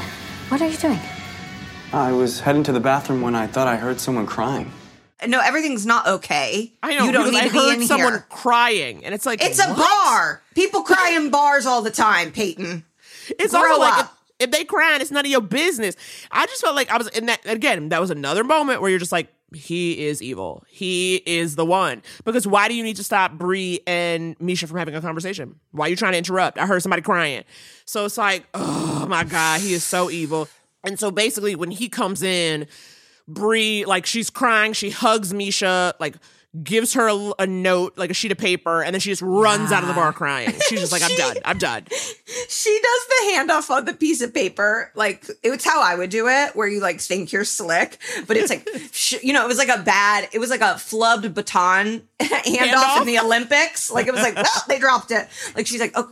what are you doing? I was heading to the bathroom when I thought I heard someone crying. No, everything's not okay. I know. You don't need I to heard be in someone here. Crying, and it's like it's what? A bar. People cry in bars all the time, Peyton. It's all like if, if they crying, it's none of your business. I just felt like I was in that again. That was another moment where you're just like, he is evil. He is the one. Because why do you need to stop Bree and Misha from having a conversation? Why are you trying to interrupt? I heard somebody crying. So it's like, oh my God, he is so evil. And so basically when he comes in, Bree, like she's crying, she hugs Misha, like gives her a, a note, like a sheet of paper, and then she just runs yeah. out of the bar crying. She's just like, she, I'm done, I'm done. She does the handoff on the piece of paper, like it's how I would do it, where you like think you're slick, but it's like, sh- you know, it was like a bad, it was like a flubbed baton handoff, handoff in the Olympics. Like it was like, well, they dropped it. Like she's like, oh,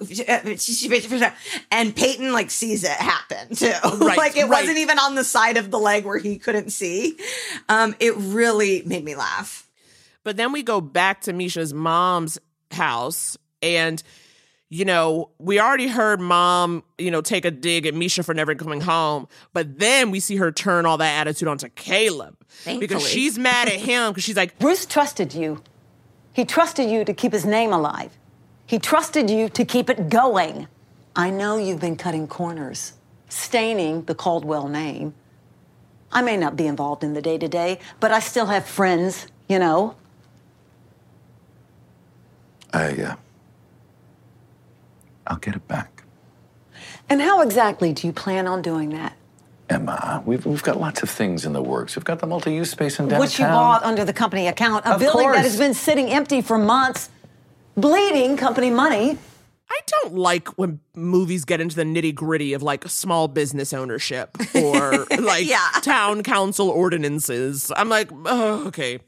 and Peyton like sees it happen too. Right, like it right. wasn't even on the side of the leg where he couldn't see. Um, it really made me laugh. But then we go back to Misha's mom's house and, you know, we already heard mom, you know, take a dig at Misha for never coming home. But then we see her turn all that attitude onto Caleb. Thankfully. Because she's mad at him because she's like, Bruce trusted you. He trusted you to keep his name alive. He trusted you to keep it going. I know you've been cutting corners, staining the Caldwell name. I may not be involved in the day-to-day, but I still have friends, you know. I, uh, I'll get it back. And how exactly do you plan on doing that? Emma, we've, we've got lots of things in the works. We've got the multi-use space in downtown. Which you bought under the company account. A building that has been sitting empty for months, bleeding company money. I don't like when movies get into the nitty gritty of like small business ownership or like yeah. town council ordinances. I'm like, oh, okay.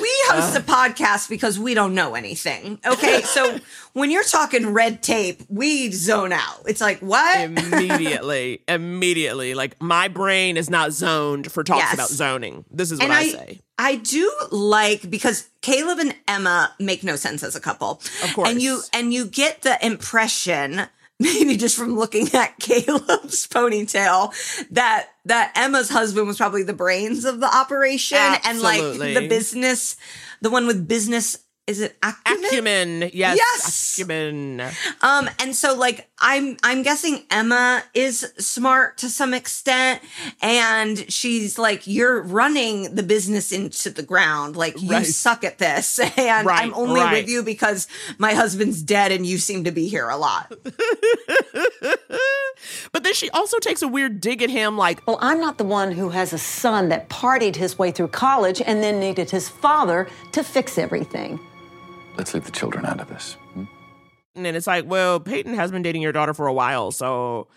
We host uh, a podcast because we don't know anything. Okay. So when you're talking red tape, we zone out. It's like, what? Immediately, immediately. Like my brain is not zoned for talks yes. about zoning. This is what I, I say. I do like, because Caleb and Emma make no sense as a couple. Of course. And you and you get the impression, maybe just from looking at Caleb's ponytail, that that Emma's husband was probably the brains of the operation. Absolutely. And like the business, the one with business, is it Acumen? Acumen, yes. Yes. Acumen. Um, and so like I'm I'm guessing Emma is smart to some extent, and she's like, you're running the business into the ground. Like you right. suck at this. And right, I'm only right. with you because my husband's dead and you seem to be here a lot. But then she also takes a weird dig at him, like, well, I'm not the one who has a son that partied his way through college and then needed his father to fix everything. Let's leave the children out of this. Hmm? And then it's like, well, Peyton has been dating your daughter for a while, so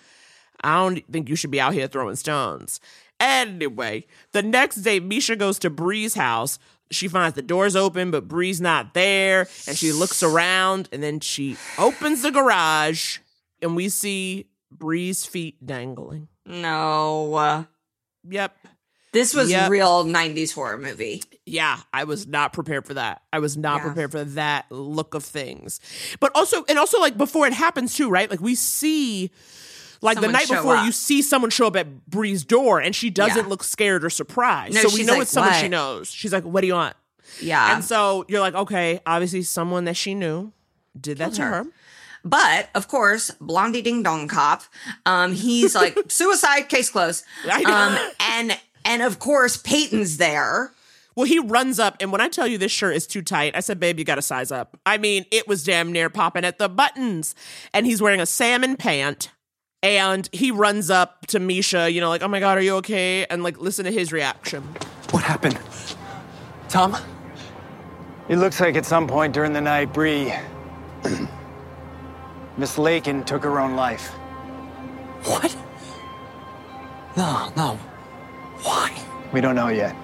I don't think you should be out here throwing stones. Anyway, the next day, Misha goes to Bree's house. She finds the doors open, but Bree's not there, and she looks around, and then she opens the garage, and we see Bree's feet dangling. No. Yep. This was yep. real nineties horror movie. Yeah, I was not prepared for that. I was not yeah. prepared for that look of things. But also, and also like before it happens too, right? Like we see, like someone the night before up. You see someone show up at Bree's door and she doesn't yeah. look scared or surprised. No, so we know like, it's someone what? She knows. She's like, what do you want? Yeah. And so you're like, okay, obviously someone that she knew did that Kill to her. her. But, of course, Blondie Ding Dong Cop, um, he's like, suicide, case closed. Um, and, and, of course, Peyton's there. Well, he runs up, and when I tell you this shirt is too tight, I said, babe, you got to size up. I mean, it was damn near popping at the buttons. And he's wearing a salmon pant, and he runs up to Misha, you know, like, oh, my God, are you okay? And, like, listen to his reaction. What happened? Tom? It looks like at some point during the night, Bree... Miss Lakin took her own life. What? No, no. Why? We don't know yet.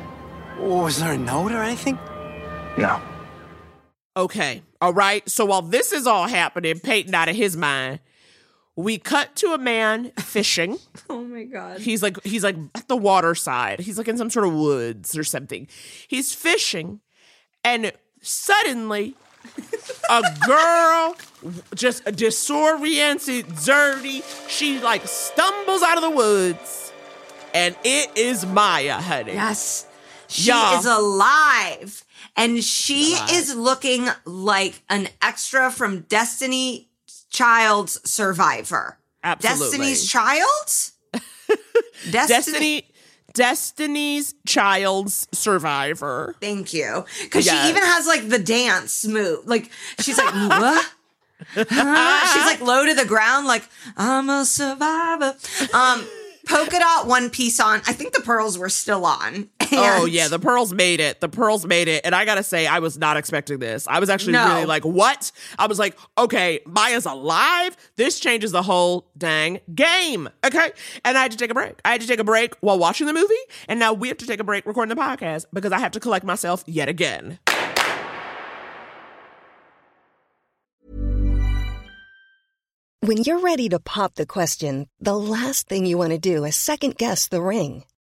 Was there a note or anything? No. Okay, all right. So while this is all happening, Peyton out of his mind, we cut to a man fishing. Oh my God. He's like, he's like at the water side. He's like in some sort of woods or something. He's fishing, and suddenly... a girl, just disoriented, dirty. She like stumbles out of the woods, and it is Maya, honey. Yes, she Y'all. is alive, and she alive. is looking like an extra from Destiny Child's Survivor. Absolutely, Destiny's Child. Destiny. Destiny- Destiny's Child's Survivor. Thank you. Because yes. she even has, like, the dance move. Like, she's like, what? Huh? She's, like, low to the ground, like, I'm a survivor. Um, polka dot one piece on. I think the pearls were still on. Oh, yeah, the pearls made it. The pearls made it. And I got to say, I was not expecting this. I was actually no. really like, what? I was like, okay, Maya's alive. This changes the whole dang game. Okay. And I had to take a break. I had to take a break while watching the movie. And now we have to take a break recording the podcast because I have to collect myself yet again. When you're ready to pop the question, the last thing you want to do is second guess the ring.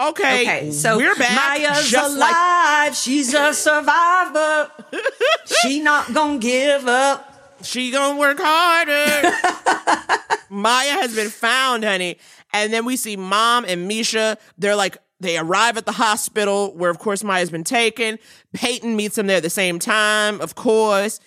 Okay, okay, so we're back. Maya's alive. Like- She's a survivor. She not gonna give up. She gonna work harder. Maya has been found, honey. And then we see Mom and Misha. They're like, they arrive at the hospital where, of course, Maya's been taken. Peyton meets them there at the same time, of course.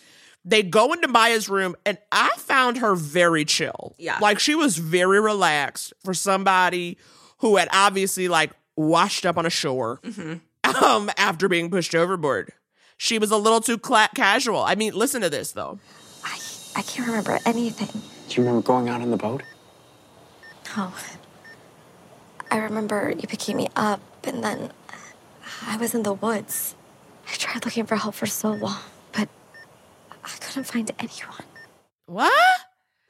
They go into Maya's room, and I found her very chill. Yeah. Like, she was very relaxed for somebody who had obviously, like, washed up on a shore mm-hmm. um, after being pushed overboard. She was a little too cla- casual. I mean, listen to this, though. I I can't remember anything. Do you remember going out on the boat? No. I remember you picking me up, and then I was in the woods. I tried looking for help for so long, but I couldn't find anyone. What?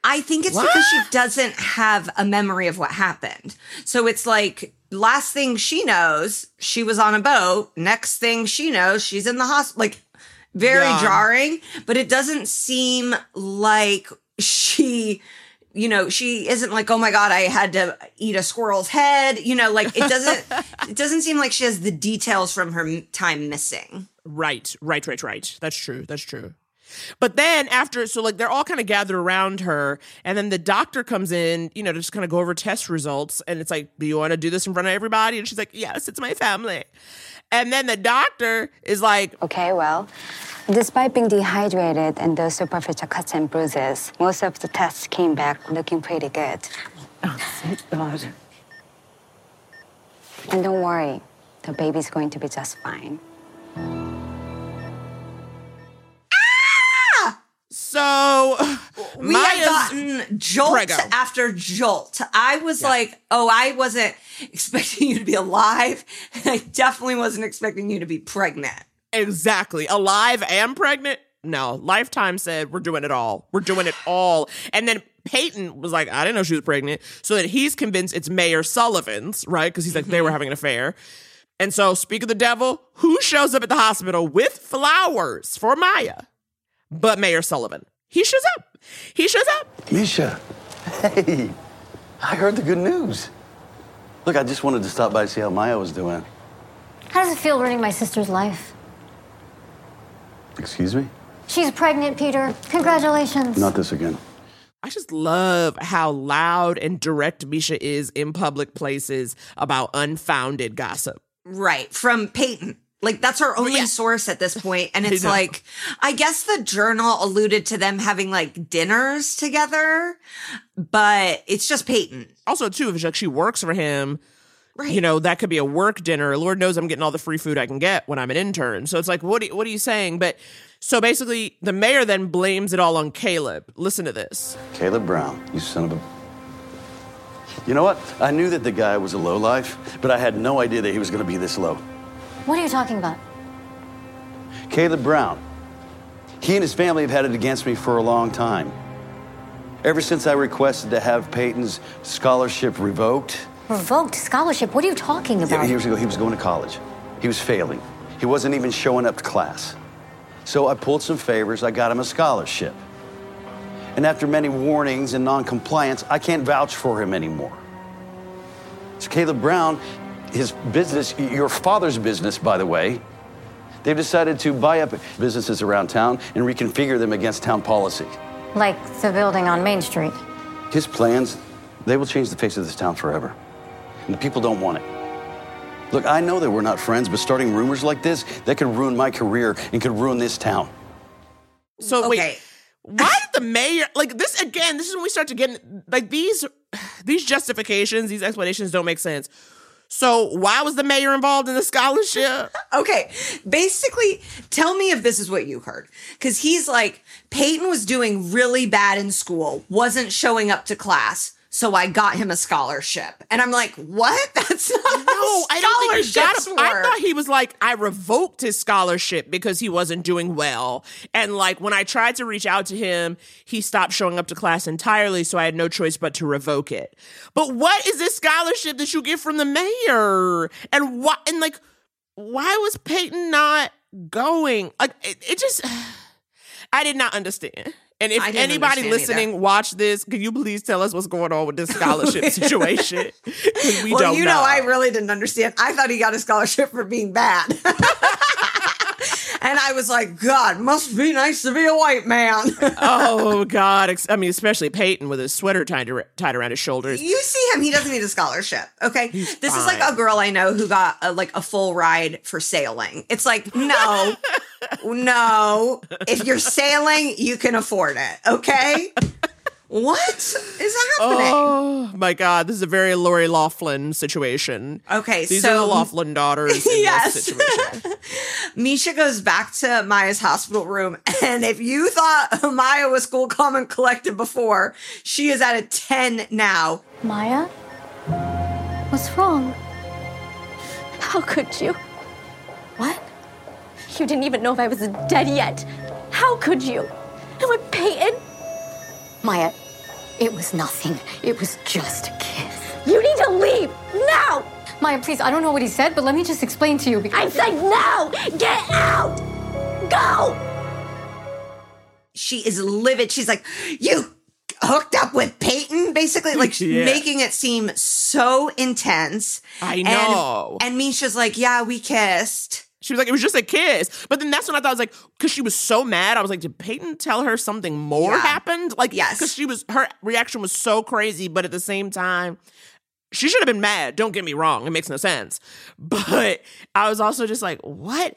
I think it's what? because she doesn't have a memory of what happened. So it's like, last thing she knows, she was on a boat. Next thing she knows, she's in the hospital. Like, very yeah. jarring, but it doesn't seem like she, you know, she isn't like, oh my God, I had to eat a squirrel's head. You know, like, it doesn't, it doesn't seem like she has the details from her time missing. Right, right, right, right. That's true. That's true. But then after, so like they're all kind of gathered around her, and then the doctor comes in, you know, to just kind of go over test results. And it's like, do you want to do this in front of everybody? And she's like, yes, it's my family. And then the doctor is like, okay, well, despite being dehydrated and those superficial cuts and bruises, most of the tests came back looking pretty good. Oh, thank God. And don't worry, the baby's going to be just fine. So we Maya's had gotten jolt prego. after jolt. I was yeah. like, oh, I wasn't expecting you to be alive. And I definitely wasn't expecting you to be pregnant. Exactly. Alive and pregnant? No. Lifetime said, we're doing it all. We're doing it all. And then Peyton was like, I didn't know she was pregnant. So that he's convinced it's Mayor Sullivan's, right? Because he's like, mm-hmm. they were having an affair. And so, speak of the devil, who shows up at the hospital with flowers for Maya? But Mayor Sullivan, he shows up. He shows up. Misha, hey, I heard the good news. Look, I just wanted to stop by and see how Maya was doing. How does it feel ruining my sister's life? Excuse me? She's pregnant, Peter. Congratulations. Not this again. I just love how loud and direct Misha is in public places about unfounded gossip. Right, from Peyton. Like, that's her only yeah. source at this point. And it's I like, I guess the journal alluded to them having, like, dinners together. But it's just Peyton. Also, too, if like, she works for him, right. you know, that could be a work dinner. Lord knows I'm getting all the free food I can get when I'm an intern. So it's like, what are, what are you saying? But so basically, the mayor then blames it all on Caleb. Listen to this. Caleb Brown, you son of a... You know what? I knew that the guy was a lowlife, but I had no idea that he was going to be this low. What are you talking about? Caleb Brown. He and his family have had it against me for a long time. Ever since I requested to have Peyton's scholarship revoked. Revoked scholarship? What are you talking about? Years ago, he was going to college. He was failing. He wasn't even showing up to class. So I pulled some favors. I got him a scholarship. And after many warnings and non-compliance, I can't vouch for him anymore. So Caleb Brown... His business, your father's business, by the way, they've decided to buy up businesses around town and reconfigure them against town policy. Like the building on Main Street. His plans, they will change the face of this town forever. And the people don't want it. Look, I know that we're not friends, but starting rumors like this, that could ruin my career and could ruin this town. So okay. wait, why did the mayor, like this, again, this is when we start to get, like these, these justifications, these explanations don't make sense. So why was the mayor involved in the scholarship? Okay, basically, tell me if this is what you heard. Because he's like, Peyton was doing really bad in school, wasn't showing up to class, so I got him a scholarship. And I'm like, what? That's not no, how scholarships I don't think he got him. I thought he was like, I revoked his scholarship because he wasn't doing well. And like, when I tried to reach out to him, he stopped showing up to class entirely, so I had no choice but to revoke it. But what is this scholarship that you get from the mayor? And what? And like, why was Peyton not going? Like, it, it just, I did not understand. And if anybody listening either. watch this, can you please tell us what's going on with this scholarship situation? We well, don't you know. know, I really didn't understand. I thought he got a scholarship for being bad. And I was like, God, must be nice to be a white man. Oh, God. I mean, especially Peyton with his sweater tied, tied around his shoulders. You see him. He doesn't need a scholarship. Okay. He's this fine. Is like a girl I know who got a, like a full ride for sailing. It's like, no. No, if you're sailing, you can afford it, okay? What is happening? Oh, my God. This is a very Lori Loughlin situation. Okay, These so... These are the Loughlin daughters in yes. this situation. Misha goes back to Maya's hospital room, and if you thought Maya was cool, calm, and collected before, she is at a ten now. Maya? What's wrong? How could you? What? You didn't even know if I was dead yet. How could you? And with Peyton? Maya, it was nothing. It was just a kiss. You need to leave now! Maya, please, I don't know what he said, but let me just explain to you. Because- I said no! Get out! Go! She is livid. She's like, you hooked up with Peyton, basically, like yeah. making it seem so intense. I know. And, and Misha's like, yeah, we kissed. She was like, it was just a kiss. But then that's when I thought, I was like, because she was so mad. I was like, did Peyton tell her something more yeah. happened? Like, yes. Because she was, her reaction was so crazy. But at the same time, she should have been mad. Don't get me wrong. It makes no sense. But I was also just like, what?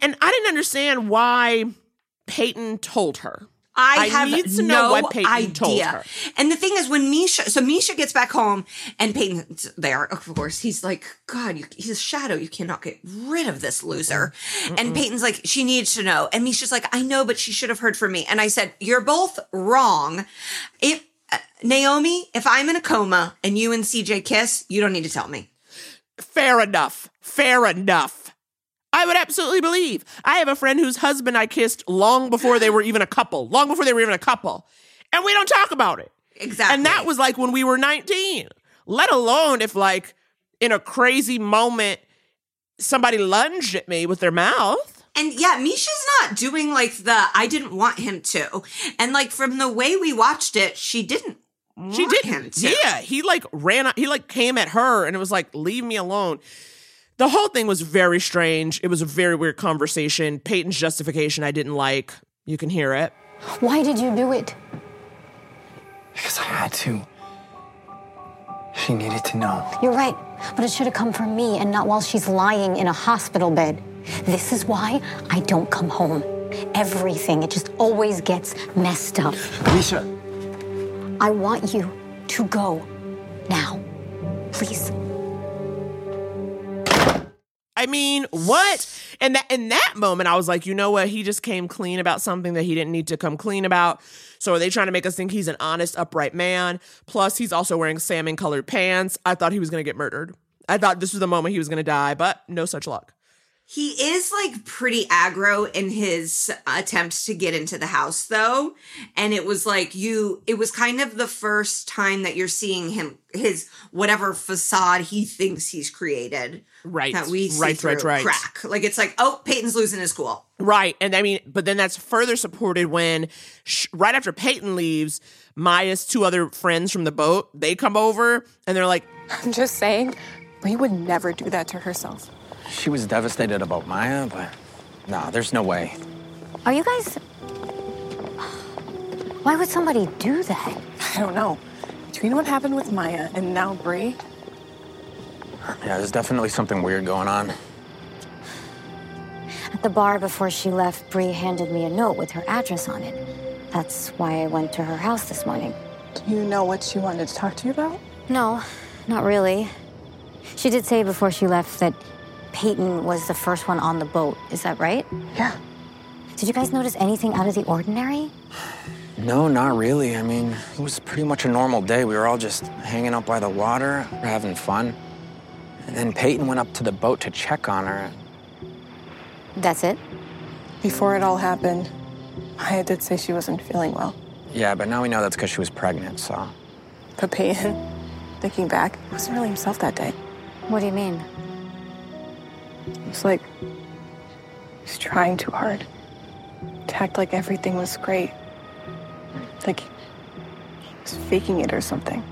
And I didn't understand why Peyton told her. I, I have need to no know what Peyton idea. Told her. And the thing is, when Misha, so Misha gets back home, and Peyton's there, of course. He's like, God, you, he's a shadow. You cannot get rid of this loser. Mm-mm. And Peyton's like, she needs to know. And Misha's like, I know, but she should have heard from me. And I said, you're both wrong. If uh, Naomi, if I'm in a coma and you and C J kiss, you don't need to tell me. Fair enough. Fair enough. I would absolutely believe. I have a friend whose husband I kissed long before they were even a couple, long before they were even a couple. And we don't talk about it. Exactly. And that was like when we were nineteen, let alone if like in a crazy moment, somebody lunged at me with their mouth. And yeah, Misha's not doing like the, I didn't want him to. And like from the way we watched it, she didn't. She did him to. Yeah. He like ran, he like came at her and it was like, leave me alone. The whole thing was very strange. It was a very weird conversation. Peyton's justification I didn't like. You can hear it. Why did you do it? Because I had to. She needed to know. You're right, but it should have come from me and not while she's lying in a hospital bed. This is why I don't come home. Everything, it just always gets messed up. Misha. I want you to go now, please. I mean, what? And that in that moment, I was like, you know what? He just came clean about something that he didn't need to come clean about. So are they trying to make us think he's an honest, upright man? Plus, he's also wearing salmon-colored pants. I thought he was going to get murdered. I thought this was the moment he was going to die, but no such luck. He is, like, pretty aggro in his attempts to get into the house, though. And it was, like, you... It was kind of the first time that you're seeing him, his whatever facade he thinks he's created. Right. That we see right, through right, right. crack. Like, it's like, oh, Peyton's losing his cool. Right. And, I mean, but then that's further supported when, sh- right after Peyton leaves, Maya's two other friends from the boat, they come over, and they're like... I'm just saying, Bree would never do that to herself. She was devastated about Maya, but nah, there's no way. Are you guys... Why would somebody do that? I don't know. Between what happened with Maya and now Bree... Yeah, there's definitely something weird going on. At the bar before she left, Bree handed me a note with her address on it. That's why I went to her house this morning. Do you know what she wanted to talk to you about? No, not really. She did say before she left that... Peyton was the first one on the boat. Is that right? Yeah. Did you guys notice anything out of the ordinary? No, not really. I mean, it was pretty much a normal day. We were all just hanging out by the water, having fun. And then Peyton went up to the boat to check on her. That's it? Before it all happened, Maya did say she wasn't feeling well. Yeah, but now we know that's because she was pregnant, so... But Peyton, thinking back, wasn't really himself that day. What do you mean? It was like he was trying too hard to act like everything was great. Like he was faking it or something.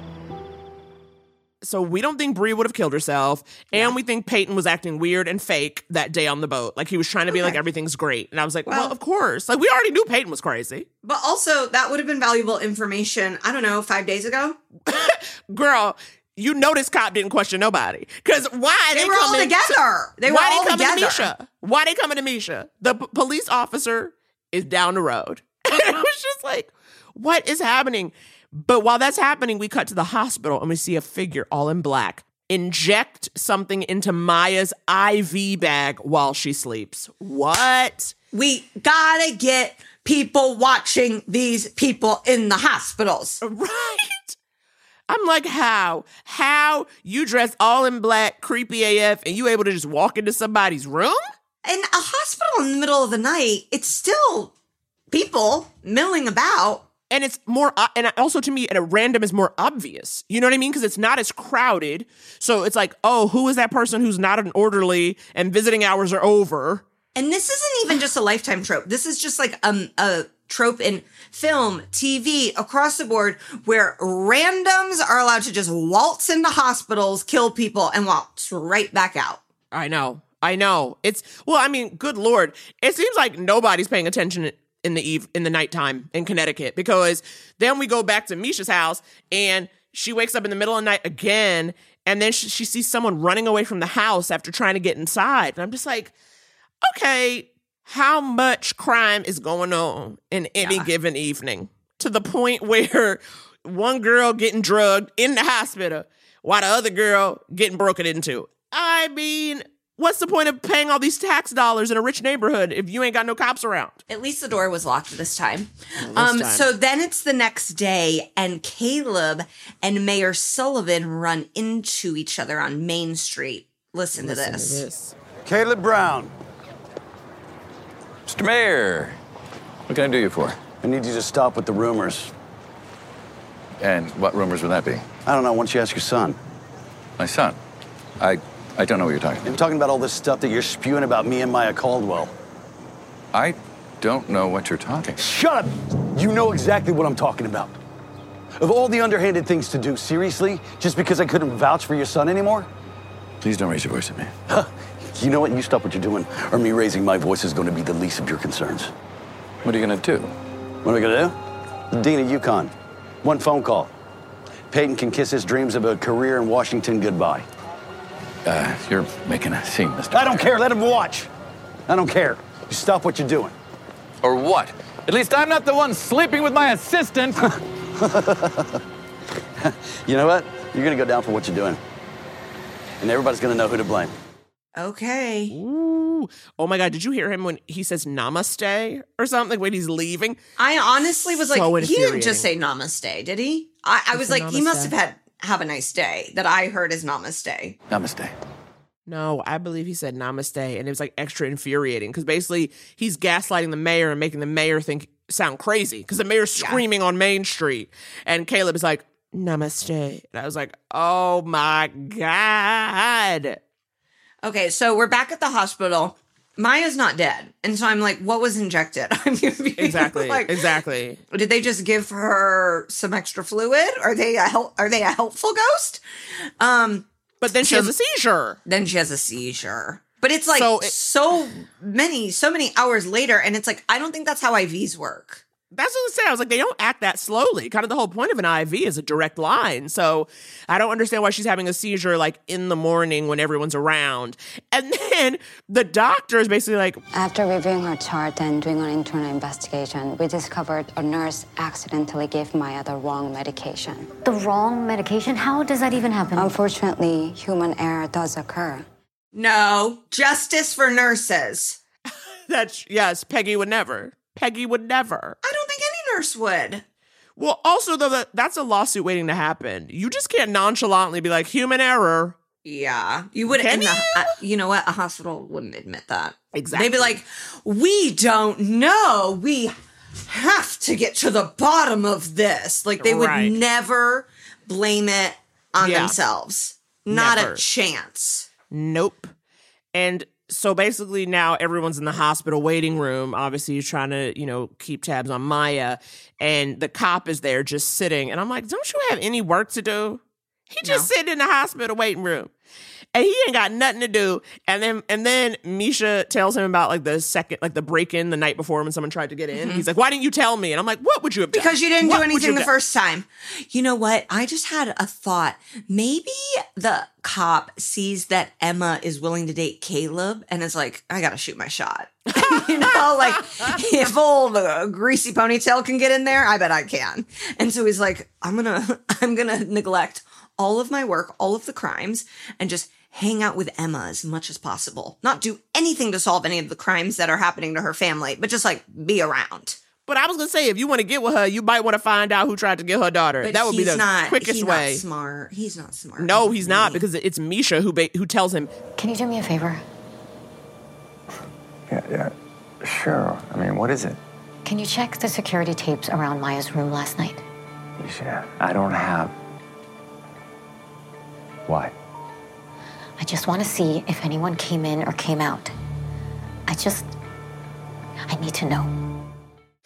So we don't think Bree would have killed herself, and yeah. we think Peyton was acting weird and fake that day on the boat. Like, he was trying to be okay. like, everything's great. And I was like, well, well, of course. Like, we already knew Peyton was crazy. But also, that would have been valuable information, I don't know, five days ago? Girl, you know this cop didn't question nobody. Because why they, they were all together. To, they were why all they coming together. To Misha? Why they coming to Misha? The p- police officer is down the road. And it was just like, what is happening? But while that's happening, we cut to the hospital and we see a figure all in black inject something into Maya's I V bag while she sleeps. What? We gotta get people watching these people in the hospitals. Right? I'm like, how? How you dress all in black, creepy A F, and you able to just walk into somebody's room? In a hospital in the middle of the night, it's still people milling about. And it's more, and also to me, at a random is more obvious. You know what I mean? Because it's not as crowded. So it's like, oh, who is that person who's not an orderly and visiting hours are over? And this isn't even just a Lifetime trope. This is just like um, a trope in film, T V, across the board, where randoms are allowed to just waltz into hospitals, kill people, and waltz right back out. I know. I know. It's, well, I mean, good Lord. It seems like nobody's paying attention in the eve in the nighttime in Connecticut, because then we go back to Misha's house and she wakes up in the middle of the night again, and then she, she sees someone running away from the house after trying to get inside. And I'm just like, okay, how much crime is going on in any yeah. given evening, to the point where one girl getting drugged in the hospital while the other girl getting broken into? I mean, what's the point of paying all these tax dollars in a rich neighborhood if you ain't got no cops around? At least the door was locked this time. Yeah, this um, time. So then it's the next day, and Caleb and Mayor Sullivan run into each other on Main Street. Listen, Listen to, this. to this. Caleb Brown. Mister Mayor, what can I do you for? I need you to stop with the rumors. And what rumors would that be? I don't know. Why don't you ask your son? My son? I... I don't know what you're talking about. I'm talking about all this stuff that you're spewing about me and Maya Caldwell. I don't know what you're talking about. Shut up! You know exactly what I'm talking about. Of all the underhanded things to do, seriously? Just because I couldn't vouch for your son anymore? Please don't raise your voice at me. Huh. You know what? You stop what you're doing, or me raising my voice is going to be the least of your concerns. What are you going to do? What am I going to do? The dean of UConn. One phone call. Peyton can kiss his dreams of a career in Washington goodbye. Uh, you're making a scene, Mister I don't care. Let him watch. I don't care. You stop what you're doing. Or what? At least I'm not the one sleeping with my assistant. You know what? You're going to go down for what you're doing. And everybody's going to know who to blame. Okay. Ooh. Oh, my God. Did you hear him when he says namaste or something when he's leaving? I honestly was so like, he didn't just say namaste, did he? I, I was like, namaste. He must have had... have a nice day, that I heard is namaste. Namaste. No, I believe he said namaste, and it was like extra infuriating, because basically he's gaslighting the mayor and making the mayor think sound crazy, because the mayor's screaming yeah. on Main Street, and Caleb is like, namaste. And I was like, oh my God. Okay, so we're back at the hospital. Maya's not dead. And so I'm like, what was injected? I'm exactly. Like, exactly. Did they just give her some extra fluid? Are they a hel- are they a helpful ghost? Um, but then she has a seizure. Then she has a seizure. But it's like so, it, so many, so many hours later. And it's like, I don't think that's how I Vs work. That's what I said. I was like, they don't act that slowly. Kind of the whole point of an I V is a direct line. So I don't understand why she's having a seizure like in the morning when everyone's around. And then the doctor is basically like, after reviewing her chart and doing an internal investigation, we discovered a nurse accidentally gave Maya the wrong medication. The wrong medication? How does that even happen? Unfortunately, human error does occur. No, justice for nurses. That's, yes, Peggy would never. Peggy would never. I don't think any nurse would. Well, also, though, that's a lawsuit waiting to happen. You just can't nonchalantly be like, human error. Yeah. You wouldn't. You? Uh, you know what? A hospital wouldn't admit that. Exactly. They'd be like, we don't know. We have to get to the bottom of this. Like, they would right. never blame it on yeah. themselves. Not never. a chance. Nope. And so basically now everyone's in the hospital waiting room. Obviously, he's trying to, you know, keep tabs on Maya. And the cop is there just sitting. And I'm like, don't you have any work to do? He just no. sitting in the hospital waiting room. And he ain't got nothing to do. And then and then Misha tells him about like the second, like the break-in the night before when someone tried to get in. Mm-hmm. He's like, why didn't you tell me? And I'm like, what would you have done? Because you didn't what do anything the done? first time. You know what? I just had a thought. Maybe the cop sees that Emma is willing to date Caleb and is like, I got to shoot my shot. You know, like if old uh, greasy ponytail can get in there, I bet I can. And so he's like, I'm going to, I'm going to neglect all of my work, all of the crimes, and just hang out with Emma as much as possible. Not do anything to solve any of the crimes that are happening to her family, but just like be around. But I was going to say, if you want to get with her, you might want to find out who tried to get her daughter. But that would be the not, quickest he's way. He's not smart. He's not smart. No, he's not, because it's Misha who ba- who tells him, can you do me a favor? Yeah, yeah, sure. I mean, what is it? Can you check the security tapes around Maya's room last night? Misha, I don't have... Why? I just want to see if anyone came in or came out. I just, I need to know.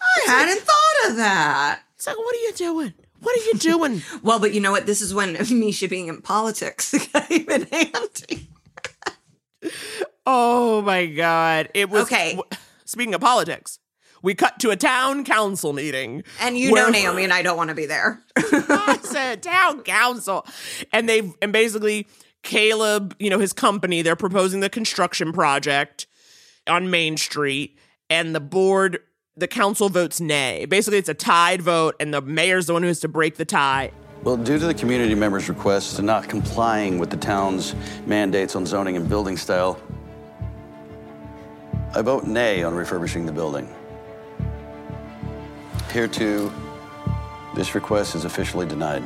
I hadn't thought of that. It's like, what are you doing? What are you doing? Well, but you know what? This is when Misha being in politics came in handy. Oh my God. It was. Okay. Speaking of politics, we cut to a town council meeting. And you know Naomi and I don't want to be there. I said town council. And they, and basically, Caleb, you know, his company, they're proposing the construction project on Main Street, and the board, the council votes nay. Basically, it's a tied vote, and the mayor's the one who has to break the tie. Well, due to the community members' request to not complying with the town's mandates on zoning and building style, I vote nay on refurbishing the building. Hereto, this request is officially denied.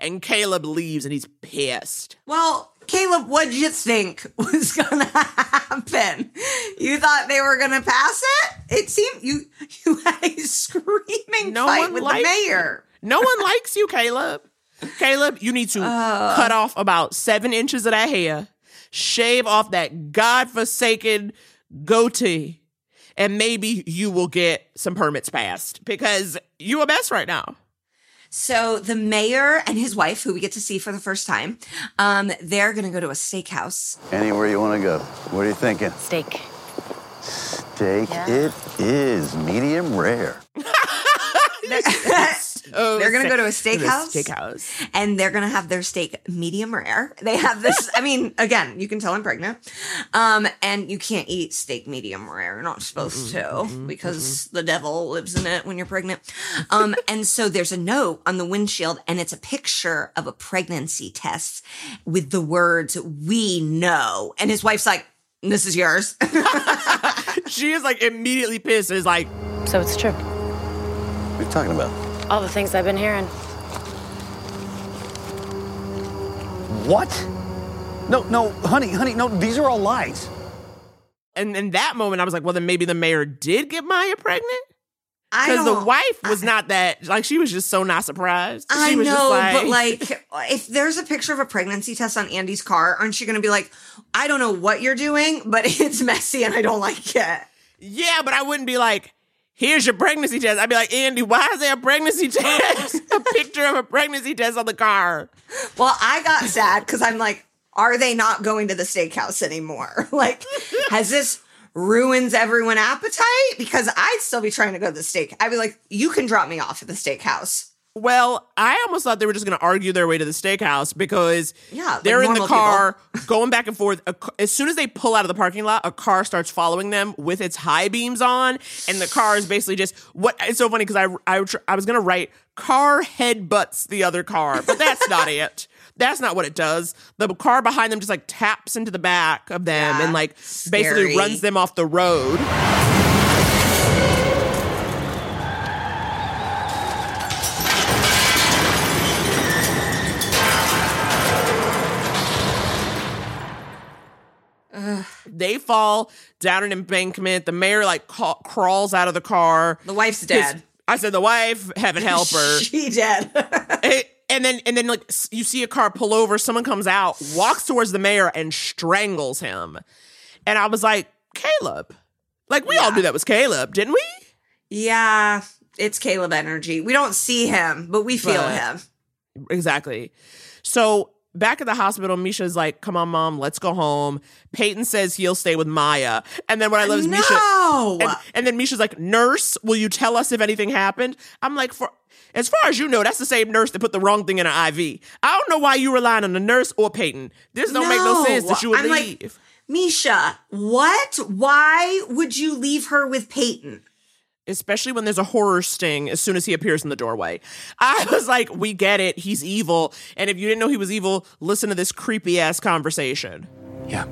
And Caleb leaves, and he's pissed. Well, Caleb, what'd you think was gonna happen? You thought they were gonna pass it? It seemed you you had a screaming no fight with the mayor. You. No one likes you, Caleb. Caleb, you need to uh, cut off about seven inches of that hair, shave off that godforsaken goatee, and maybe you will get some permits passed, because you're a mess right now. So the mayor and his wife, who we get to see for the first time, um, they're going to go to a steakhouse. Anywhere you want to go. What are you thinking? Steak. Steak yeah. It is medium rare. they're so they're going to go to a steakhouse. Steakhouse. And they're going to have their steak medium rare. They have this, I mean, again, you can tell I'm pregnant. Um, and you can't eat steak medium rare. You're not supposed mm-hmm, to mm-hmm, because mm-hmm. the devil lives in it when you're pregnant. Um, and so there's a note on the windshield, and it's a picture of a pregnancy test with the words, we know. And his wife's like, this is yours. She is like immediately pissed. It's like, so it's true. What are you talking about? All the things I've been hearing. What? No, no, honey, honey, no, these are all lies. And in that moment, I was like, well, then maybe the mayor did get Maya pregnant? Because the wife was I, not that, like, she was just so not surprised. She I was know, just like, but, like, if there's a picture of a pregnancy test on Andy's car, aren't you going to be like, I don't know what you're doing, but it's messy and I don't like it. Yeah, but I wouldn't be like, here's your pregnancy test. I'd be like, Andy, why is there a pregnancy test? A picture of a pregnancy test on the car. Well, I got sad because I'm like, are they not going to the steakhouse anymore? Like, has this ruins everyone's appetite? Because I'd still be trying to go to the steak. I'd be like, you can drop me off at the steakhouse. Well, I almost thought they were just going to argue their way to the steakhouse because yeah, they're in the car people. Going back and forth. As soon as they pull out of the parking lot, a car starts following them with its high beams on. And the car is basically just what it's so funny because I, I, I was going to write car headbutts the other car, but that's not it. That's not what it does. The car behind them just like taps into the back of them yeah, and like basically scary. runs them off the road. They fall down an embankment. The mayor, like, ca- crawls out of the car. The wife's dead. His, I said, the wife, heaven help her. She dead. it, And then, and then, like, you see a car pull over, someone comes out, walks towards the mayor, and strangles him. And I was like, Caleb. Like, we yeah. all knew that was Caleb, didn't we? Yeah, it's Caleb energy. We don't see him, but we feel but, him. Exactly. So, back at the hospital, Misha's like, come on, Mom, let's go home. Peyton says he'll stay with Maya. And then what I love is no! Misha. And, and then Misha's like, nurse, will you tell us if anything happened? I'm like, for as far as you know, that's the same nurse that put the wrong thing in an I V. I don't know why you relying on the nurse or Peyton. This don't no. make no sense that you would I'm leave. Like, Misha, what? Why would you leave her with Peyton? Especially when there's a horror sting as soon as he appears in the doorway. I was like, we get it. He's evil. And if you didn't know he was evil, listen to this creepy-ass conversation. Yeah.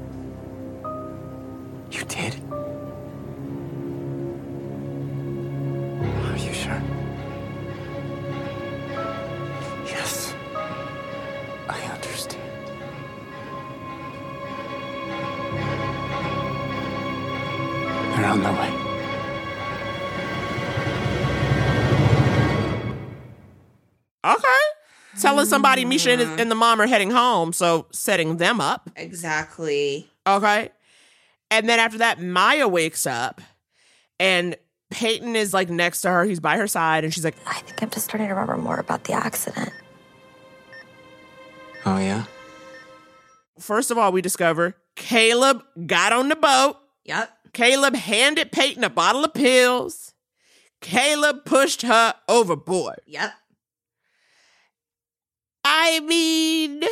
You did? Are you sure? Yes. I understand. They're on their way. Okay. Telling somebody Misha and, his, and the mom are heading home, so setting them up. Exactly. Okay. And then after that, Maya wakes up, and Peyton is, like, next to her. He's by her side, and she's like, I think I'm just starting to remember more about the accident. Oh, yeah? First of all, we discover Caleb got on the boat. Yep. Caleb handed Peyton a bottle of pills. Caleb pushed her overboard. Yep. I mean,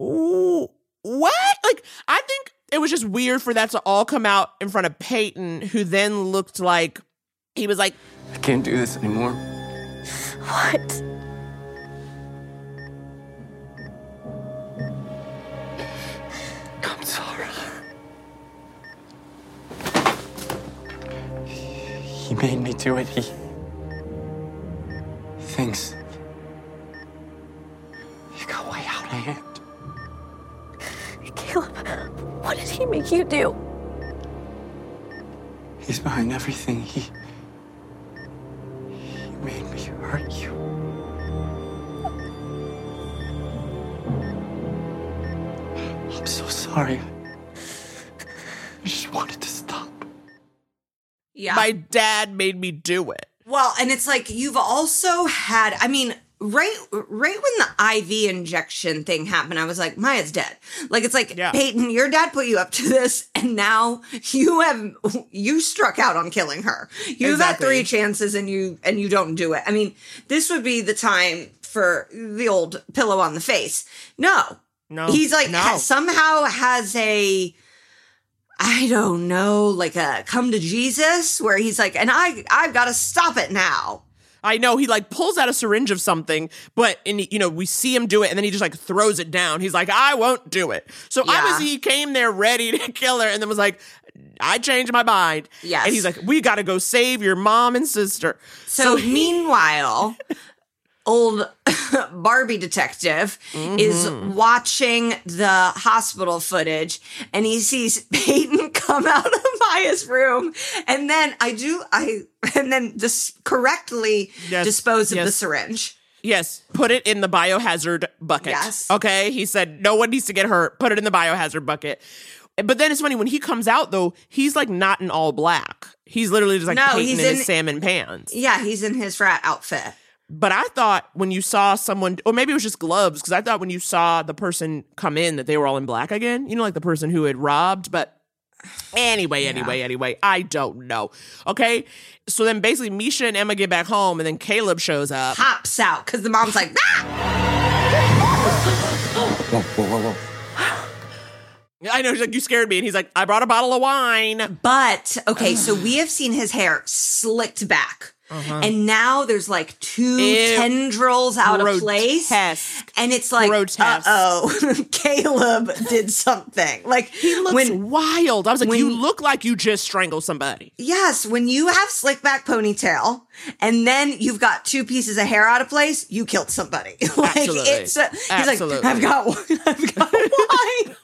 ooh, what? Like, I think it was just weird for that to all come out in front of Peyton, who then looked like, he was like, I can't do this anymore. What? I'm sorry. He made me do it. He, he thinks. Hand. Caleb, what did he make you do? He's behind everything. He, he made me hurt you. I'm so sorry. I just wanted to stop. Yeah. My dad made me do it. Well, and it's like you've also had, I mean, Right right when the I V injection thing happened, I was like, Maya's dead. Like, it's like, yeah. Peyton, your dad put you up to this, and now you have, you struck out on killing her. You've exactly. had three chances, and you and you don't do it. I mean, this would be the time for the old pillow on the face. No. No. He's like, no. Has, somehow has a... I don't know, like a come to Jesus, where he's like, and I, I've got to stop it now. I know, he, like, pulls out a syringe of something, but, and you know, we see him do it, and then he just, like, throws it down. He's like, I won't do it. So, yeah. obviously, he came there ready to kill her, and then was like, I changed my mind. Yes. And he's like, we gotta go save your mom and sister. So, so he- meanwhile, old Barbie detective mm-hmm. is watching the hospital footage, and he sees Peyton come out of Maya's room, and then I do, I, and then dis- correctly yes. dispose of yes. the syringe. Yes, put it in the biohazard bucket. Yes. Okay, he said, no one needs to get hurt, put it in the biohazard bucket. But then it's funny, when he comes out, though, he's, like, not in all black. He's literally just, like, no, Peyton in, in his salmon pants. Yeah, he's in his frat outfit. But I thought when you saw someone, or maybe it was just gloves, because I thought when you saw the person come in that they were all in black again, you know, like the person who had robbed, but... Anyway, anyway, yeah. anyway, I don't know. Okay, so then basically Misha and Emma get back home, and then Caleb shows up. Hops out, because the mom's like, ah! Whoa, whoa, whoa, whoa. I know, he's like, you scared me. And he's like, I brought a bottle of wine. But, okay, so we have seen his hair slicked back. Uh-huh. And now there's like two Ew. tendrils out Grotesque. of place. And it's like, Grotesque. uh-oh, Caleb did something. Like, he looks when, wild. I was like, when, you look like you just strangled somebody. Yes. When you have slick back ponytail and then you've got two pieces of hair out of place, you killed somebody. Like, Absolutely. It's a, he's Absolutely. like, I've got wine. I've got wine.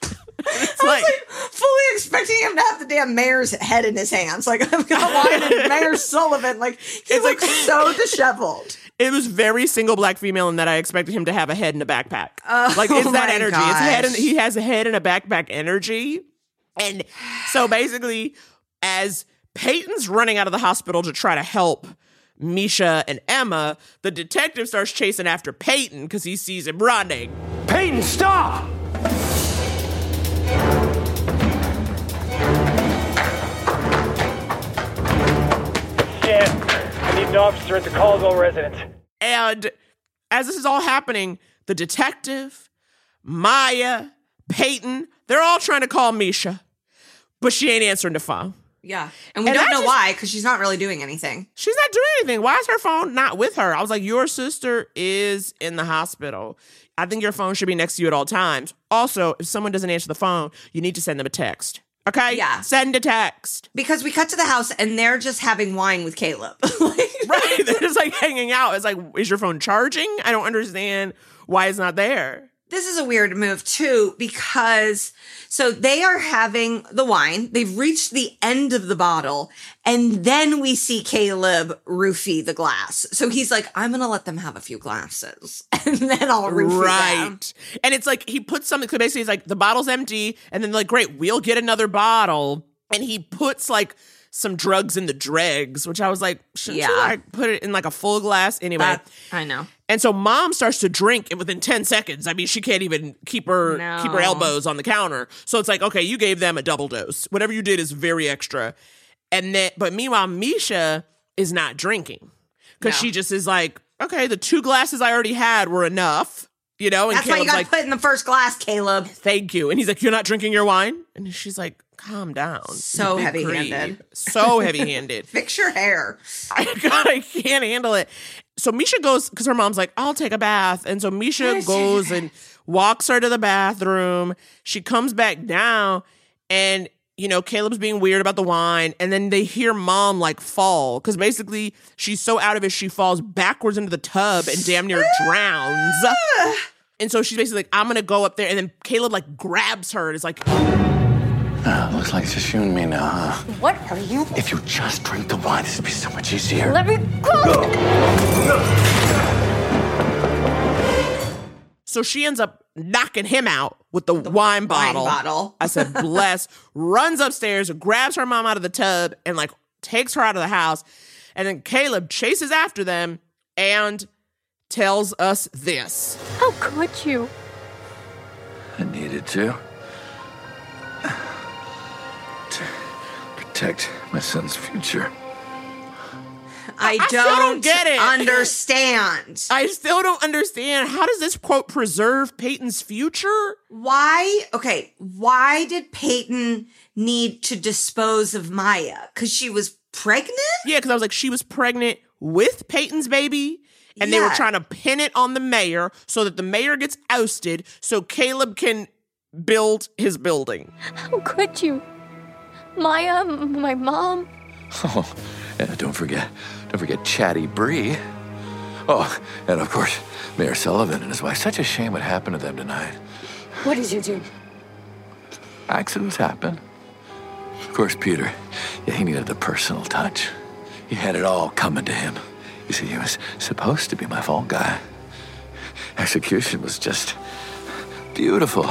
It's I like, was like fully expecting him to have the damn mayor's head in his hands. Like, I've got one Mayor Sullivan. Like, he it's looks like, so disheveled. It was very single black female in that I expected him to have a head in a backpack. Oh, like, it's that energy. Gosh. It's head in, he has a head in a backpack energy. And so basically, as Peyton's running out of the hospital to try to help Misha and Emma, the detective starts chasing after Peyton because he sees him running. Peyton, stop! Shit, I need an officer at the Caldwell residence. And as this is all happening, the detective, Maya, Peyton, they're all trying to call Misha, but she ain't answering the phone. Yeah. And we and don't I know just, why, because she's not really doing anything. She's not doing anything. Why is her phone not with her? I was like, your sister is in the hospital. I think your phone should be next to you at all times. Also, if someone doesn't answer the phone, you need to send them a text. Okay? Yeah. Send a text. Because we cut to the house and they're just having wine with Caleb. Like, right. They're just like hanging out. It's like, is your phone charging? I don't understand why it's not there. This is a weird move, too, because so they are having the wine. They've reached the end of the bottle. And then we see Caleb roofie the glass. So he's like, I'm going to let them have a few glasses and then I'll roofie right. them. Right. And it's like he puts something. So basically, he's like, the bottle's empty. And then like, great, we'll get another bottle. And he puts like some drugs in the dregs, which I was like, shouldn't yeah. you like put it in like a full glass? Anyway. That, I know. And so mom starts to drink, and within ten seconds, I mean, she can't even keep her no. keep her elbows on the counter. So it's like, okay, you gave them a double dose. Whatever you did is very extra. And then, but meanwhile, Misha is not drinking because no. she just is like, okay, the two glasses I already had were enough, you know. And that's Caleb's why you got to like, put in the first glass, Caleb. Thank you. And he's like, you're not drinking your wine? And she's like, calm down. So heavy-handed. So heavy-handed. Fix your hair. I, God, I can't handle it. So Misha goes, because her mom's like, I'll take a bath. And so Misha goes and walks her to the bathroom. She comes back down and, you know, Caleb's being weird about the wine. And then they hear mom like fall because basically she's so out of it, she falls backwards into the tub and damn near drowns. And so she's basically like, I'm going to go up there. And then Caleb like grabs her and is like... Uh, looks like it's just you and me now, huh? What are you? If you just drink the wine, this would be so much easier. Let me close. Go. Go. So she ends up knocking him out with the, the wine, wine bottle. bottle. I said, bless. Runs upstairs, grabs her mom out of the tub, and like takes her out of the house. And then Caleb chases after them and tells us this. How could you? I needed to. Protect my son's future. I, I don't, don't get it. Understand. I still don't understand. How does this quote preserve Peyton's future? Why? Okay. Why did Peyton need to dispose of Maya? Because she was pregnant? Yeah, because I was like, she was pregnant with Peyton's baby. And yeah. they were trying to pin it on the mayor so that the mayor gets ousted so Caleb can build his building. How could you? Maya, my mom. Oh, and don't forget, don't forget Chatty Bree. Oh, and of course, Mayor Sullivan and his wife. Such a shame what happened to them tonight. What did you do? Accidents happen. Of course, Peter, yeah, he needed the personal touch. He had it all coming to him. You see, he was supposed to be my fall guy. Execution was just beautiful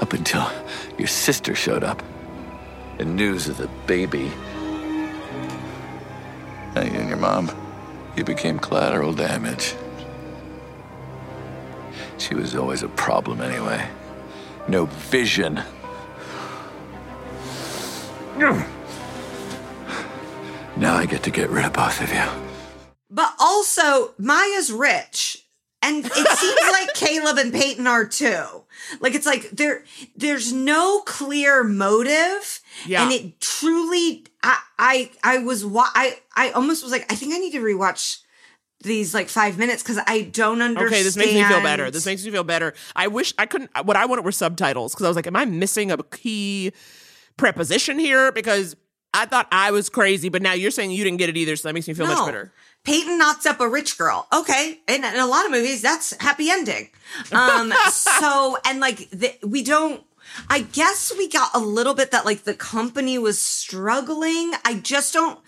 up until your sister showed up. And news of the baby. Now you and your mom, you became collateral damage. She was always a problem anyway. No vision. Now I get to get rid of both of you. But also, Maya's rich. And it seems like Caleb and Peyton are too. Like, it's like there, there's no clear motive. Yeah. And it truly, I, I, I was, I, I almost was like, I think I need to rewatch these like five minutes because I don't understand. Okay, this makes me feel better. This makes me feel better. I wish I couldn't, what I wanted were subtitles because I was like, am I missing a key preposition here? Because I thought I was crazy, but now you're saying you didn't get it either. So that makes me feel no. much better. Peyton knocks up a rich girl. Okay. In, in a lot of movies, that's happy ending. Um, so, and like, the, we don't, I guess we got a little bit that like the company was struggling. I just don't,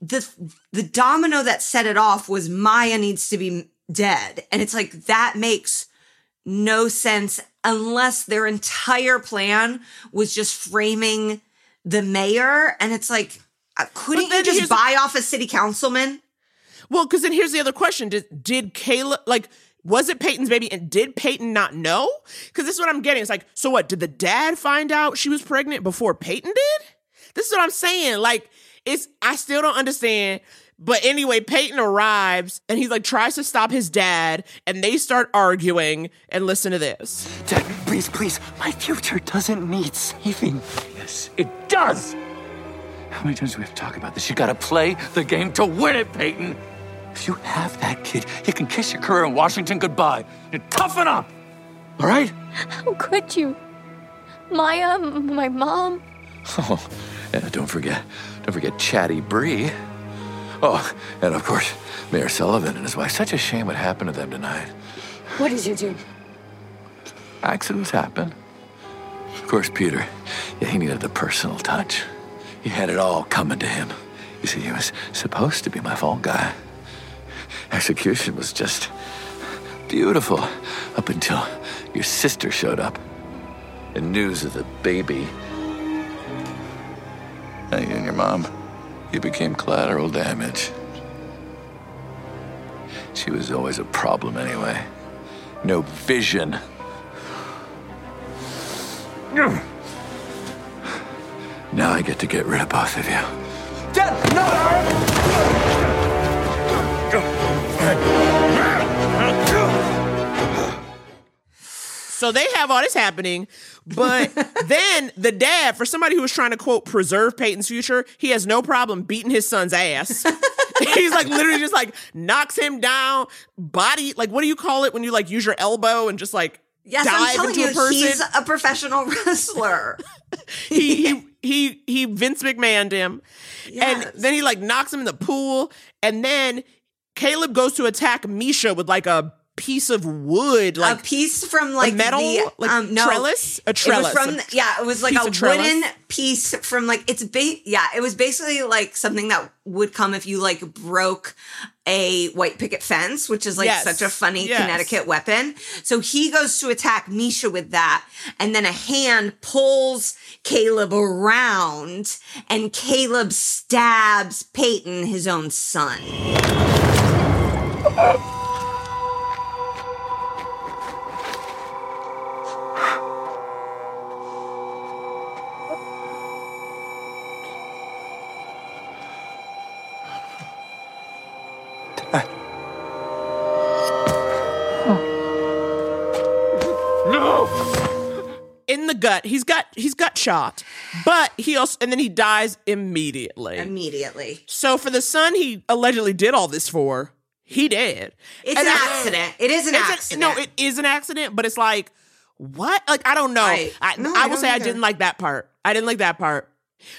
the, the domino that set it off was Maya needs to be dead. And it's like, that makes no sense unless their entire plan was just framing the mayor. And it's like, couldn't you just buy off a city councilman? Well, because then here's the other question. Did, did Caleb, like, was it Peyton's baby? And did Peyton not know? Because this is what I'm getting. It's like, so what? Did the dad find out she was pregnant before Peyton did? This is what I'm saying. Like, it's, I still don't understand. But anyway, Peyton arrives and he's like, tries to stop his dad. And they start arguing. And listen to this. Dad, please, please. My future doesn't need saving. Yes, it does. How many times do we have to talk about this? You got to play the game to win it, Peyton. If you have that kid, you can kiss your career in Washington goodbye. And toughen up, all right? How could you? Maya, my mom. Oh, and don't forget, don't forget Chatty Bree. Oh, and of course, Mayor Sullivan and his wife. Such a shame what happened to them tonight. What did you do? Accidents happen. Of course, Peter, yeah, he needed the personal touch. He had it all coming to him. You see, he was supposed to be my fall guy. Execution was just beautiful up until your sister showed up and news of the baby. Now you and your mom, you became collateral damage. She was always a problem anyway. No vision. Now I get to get rid of both of you. Dad, no! So they have all this happening, but then the dad, for somebody who was trying to, quote, preserve Peyton's future, he has no problem beating his son's ass. He's like literally just like knocks him down, body, like what do you call it when you like use your elbow and just like, yes, dive I'm telling into you, a person. He's a professional wrestler. he, he he he Vince McMahon'd him. Yes. And then he like knocks him in the pool. And then Caleb goes to attack Misha with like a piece of wood, like a piece from like a metal, the, like um, no, trellis, a trellis. It was from, a, yeah, it was like a wooden piece from like it's ba- yeah, it was basically like something that would come if you like broke a white picket fence, which is like yes. such a funny yes. Connecticut weapon. So he goes to attack Misha with that. And then a hand pulls Caleb around and Caleb stabs Peyton, his own son. In the gut. He's got he's gut shot. But he also and then he dies immediately. Immediately. So for the son he allegedly did all this for, he did. It's and an I, accident. It is an accident. A, no, it is an accident, but it's like, what? Like, I don't know. Right. I, no, I, I will say either. I didn't like that part. I didn't like that part.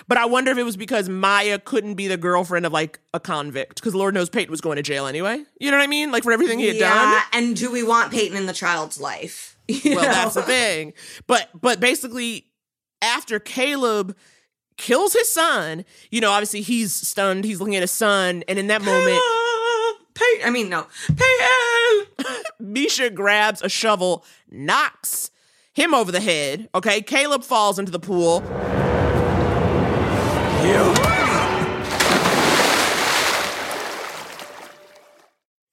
But I wonder if it was because Maya couldn't be the girlfriend of, like, a convict. Because Lord knows Peyton was going to jail anyway. You know what I mean? Like, for everything he had yeah, done. Yeah, and do we want Peyton in the child's life? You well, know? That's the thing. But but basically, after Caleb kills his son, you know, obviously he's stunned. He's looking at his son. And in that Caleb, moment... Peyton, I mean, no. Peyton! Misha grabs a shovel, knocks him over the head, okay? Caleb falls into the pool.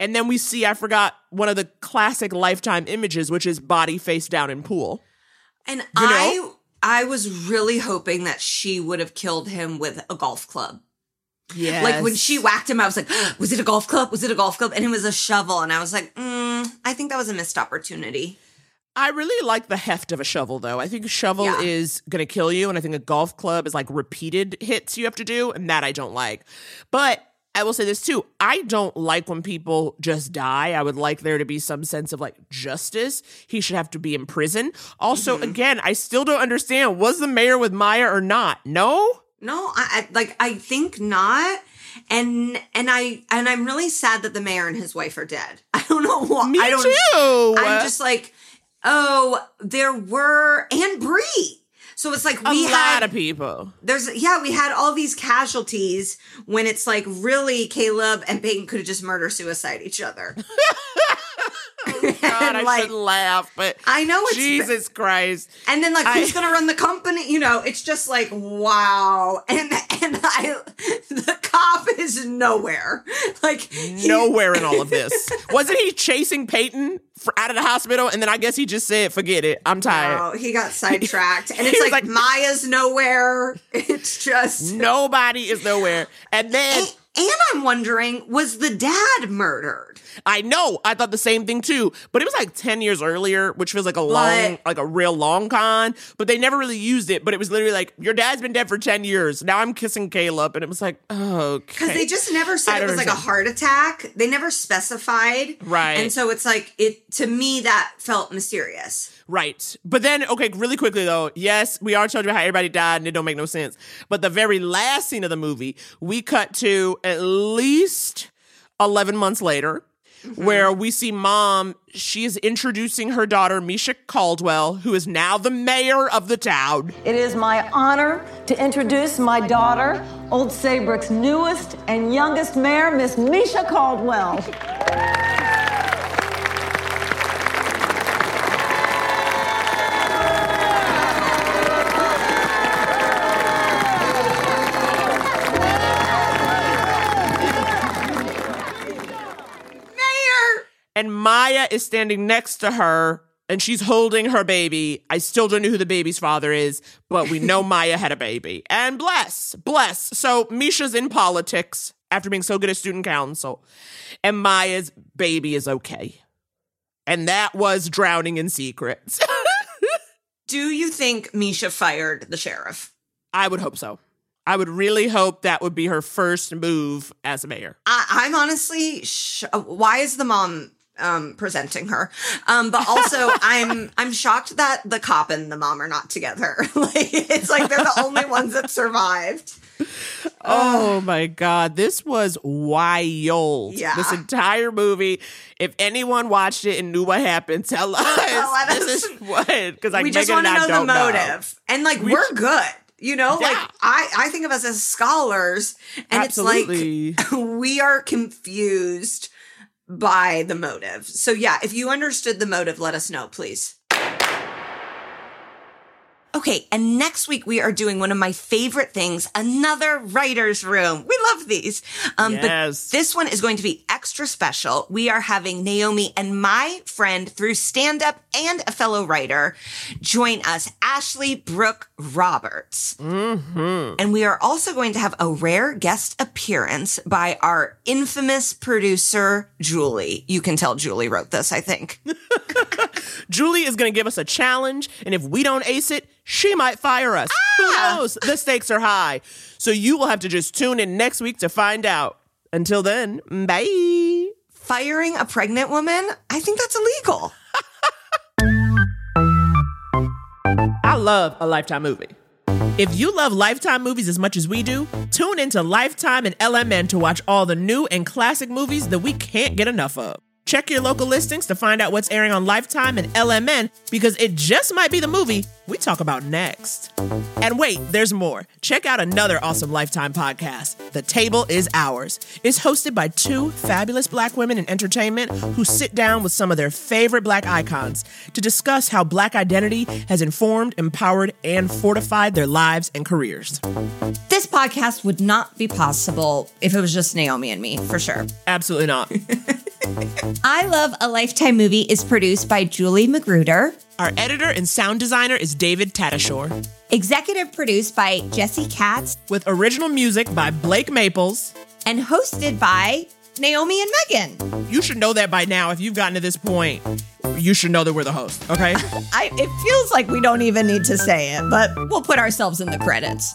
And then we see, I forgot, one of the classic Lifetime images, which is body face down in pool. And you know? I I was really hoping that she would have killed him with a golf club. Yeah, like when she whacked him, I was like, was it a golf club? Was it a golf club? And it was a shovel. And I was like, mm, I think that was a missed opportunity. I really like the heft of a shovel, though. I think a shovel yeah. is going to kill you, and I think a golf club is, like, repeated hits you have to do, and that I don't like. But I will say this, too. I don't like when people just die. I would like there to be some sense of, like, justice. He should have to be in prison. Also, mm-hmm. again, I still don't understand, was the mayor with Maya or not? No? No, I, I like, I think not. And and I and I'm really sad that the mayor and his wife are dead. I don't know why. Me, I don't, too! I'm just like... Oh, there were, and Bree. So it's like we had a lot of people. There's yeah, we had all these casualties when it's like really Caleb and Peyton could have just murder suicide each other. Oh God, I like, should laugh, but I know it's Jesus Christ. And then like I, who's gonna run the company? You know, it's just like wow. And and I the cop is nowhere. Like nowhere he, in all of this. Wasn't he chasing Peyton for, out of the hospital? And then I guess he just said, "Forget it, I'm tired." No, he got sidetracked, and it's like, like Maya's nowhere. It's just nobody is nowhere. And then. It, And I'm wondering, was the dad murdered? I know. I thought the same thing, too. But it was like ten years earlier, which feels like a long, like a real long con. But they never really used it. But it was literally like, your dad's been dead for ten years. Now I'm kissing Caleb. And it was like, oh, okay. Because they just never said it was like a heart attack. They never specified. Right. And so it's like, it to me, that felt mysterious. Right. But then, okay, really quickly, though. Yes, we are told about how everybody died and it don't make no sense. But the very last scene of the movie, we cut to at least eleven months later, mm-hmm. where we see mom, she is introducing her daughter, Misha Caldwell, who is now the mayor of the town. It is my honor to introduce my daughter, Old Saybrook's newest and youngest mayor, Miss Misha Caldwell. And Maya is standing next to her, and she's holding her baby. I still don't know who the baby's father is, but we know Maya had a baby. And bless, bless. So Misha's in politics after being so good at student council, and Maya's baby is okay. And that was Drowning in Secrets. Do you think Misha fired the sheriff? I would hope so. I would really hope that would be her first move as a mayor. I, I'm honestly, sh- why is the mom um, presenting her? Um, but also, I'm I'm shocked that the cop and the mom are not together. Like it's like they're the only ones that survived. Oh, my God. This was wild. Yeah. This entire movie. If anyone watched it and knew what happened, tell us. Well, this is what. Because I just want to know the motive. Know. And like, we, we're good. You know, yeah. like I, I think of us as scholars, and Absolutely. It's like we are confused by the motive. So, yeah, if you understood the motive, let us know, please. Okay, and next week we are doing one of my favorite things, another writer's room. We love these. Um, yes. But this one is going to be extra special. We are having Naomi and my friend through stand-up and a fellow writer join us, Ashley Brooke Roberts. Mm-hmm. And we are also going to have a rare guest appearance by our infamous producer, Julie. You can tell Julie wrote this, I think. Julie is going to give us a challenge, and if we don't ace it, she might fire us. Ah! Who knows? The stakes are high. So you will have to just tune in next week to find out. Until then, bye. Firing a pregnant woman? I think that's illegal. I love a Lifetime movie. If you love Lifetime movies as much as we do, tune into Lifetime and L M N to watch all the new and classic movies that we can't get enough of. Check your local listings to find out what's airing on Lifetime and L M N, because it just might be the movie we talk about next. And wait, there's more. Check out another awesome Lifetime podcast, The Table is Ours. It's hosted by two fabulous Black women in entertainment who sit down with some of their favorite Black icons to discuss how Black identity has informed, empowered, and fortified their lives and careers. This podcast would not be possible if it was just Naomi and me, for sure. Absolutely not. I Love a Lifetime Movie is produced by Julie Magruder. Our editor and sound designer is David Tattashore. Executive produced by Jesse Katz. With original music by Blake Maples. And hosted by Naomi and Megan. You should know that by now. If you've gotten to this point, you should know that we're the host, okay? I, it feels like we don't even need to say it, but we'll put ourselves in the credits.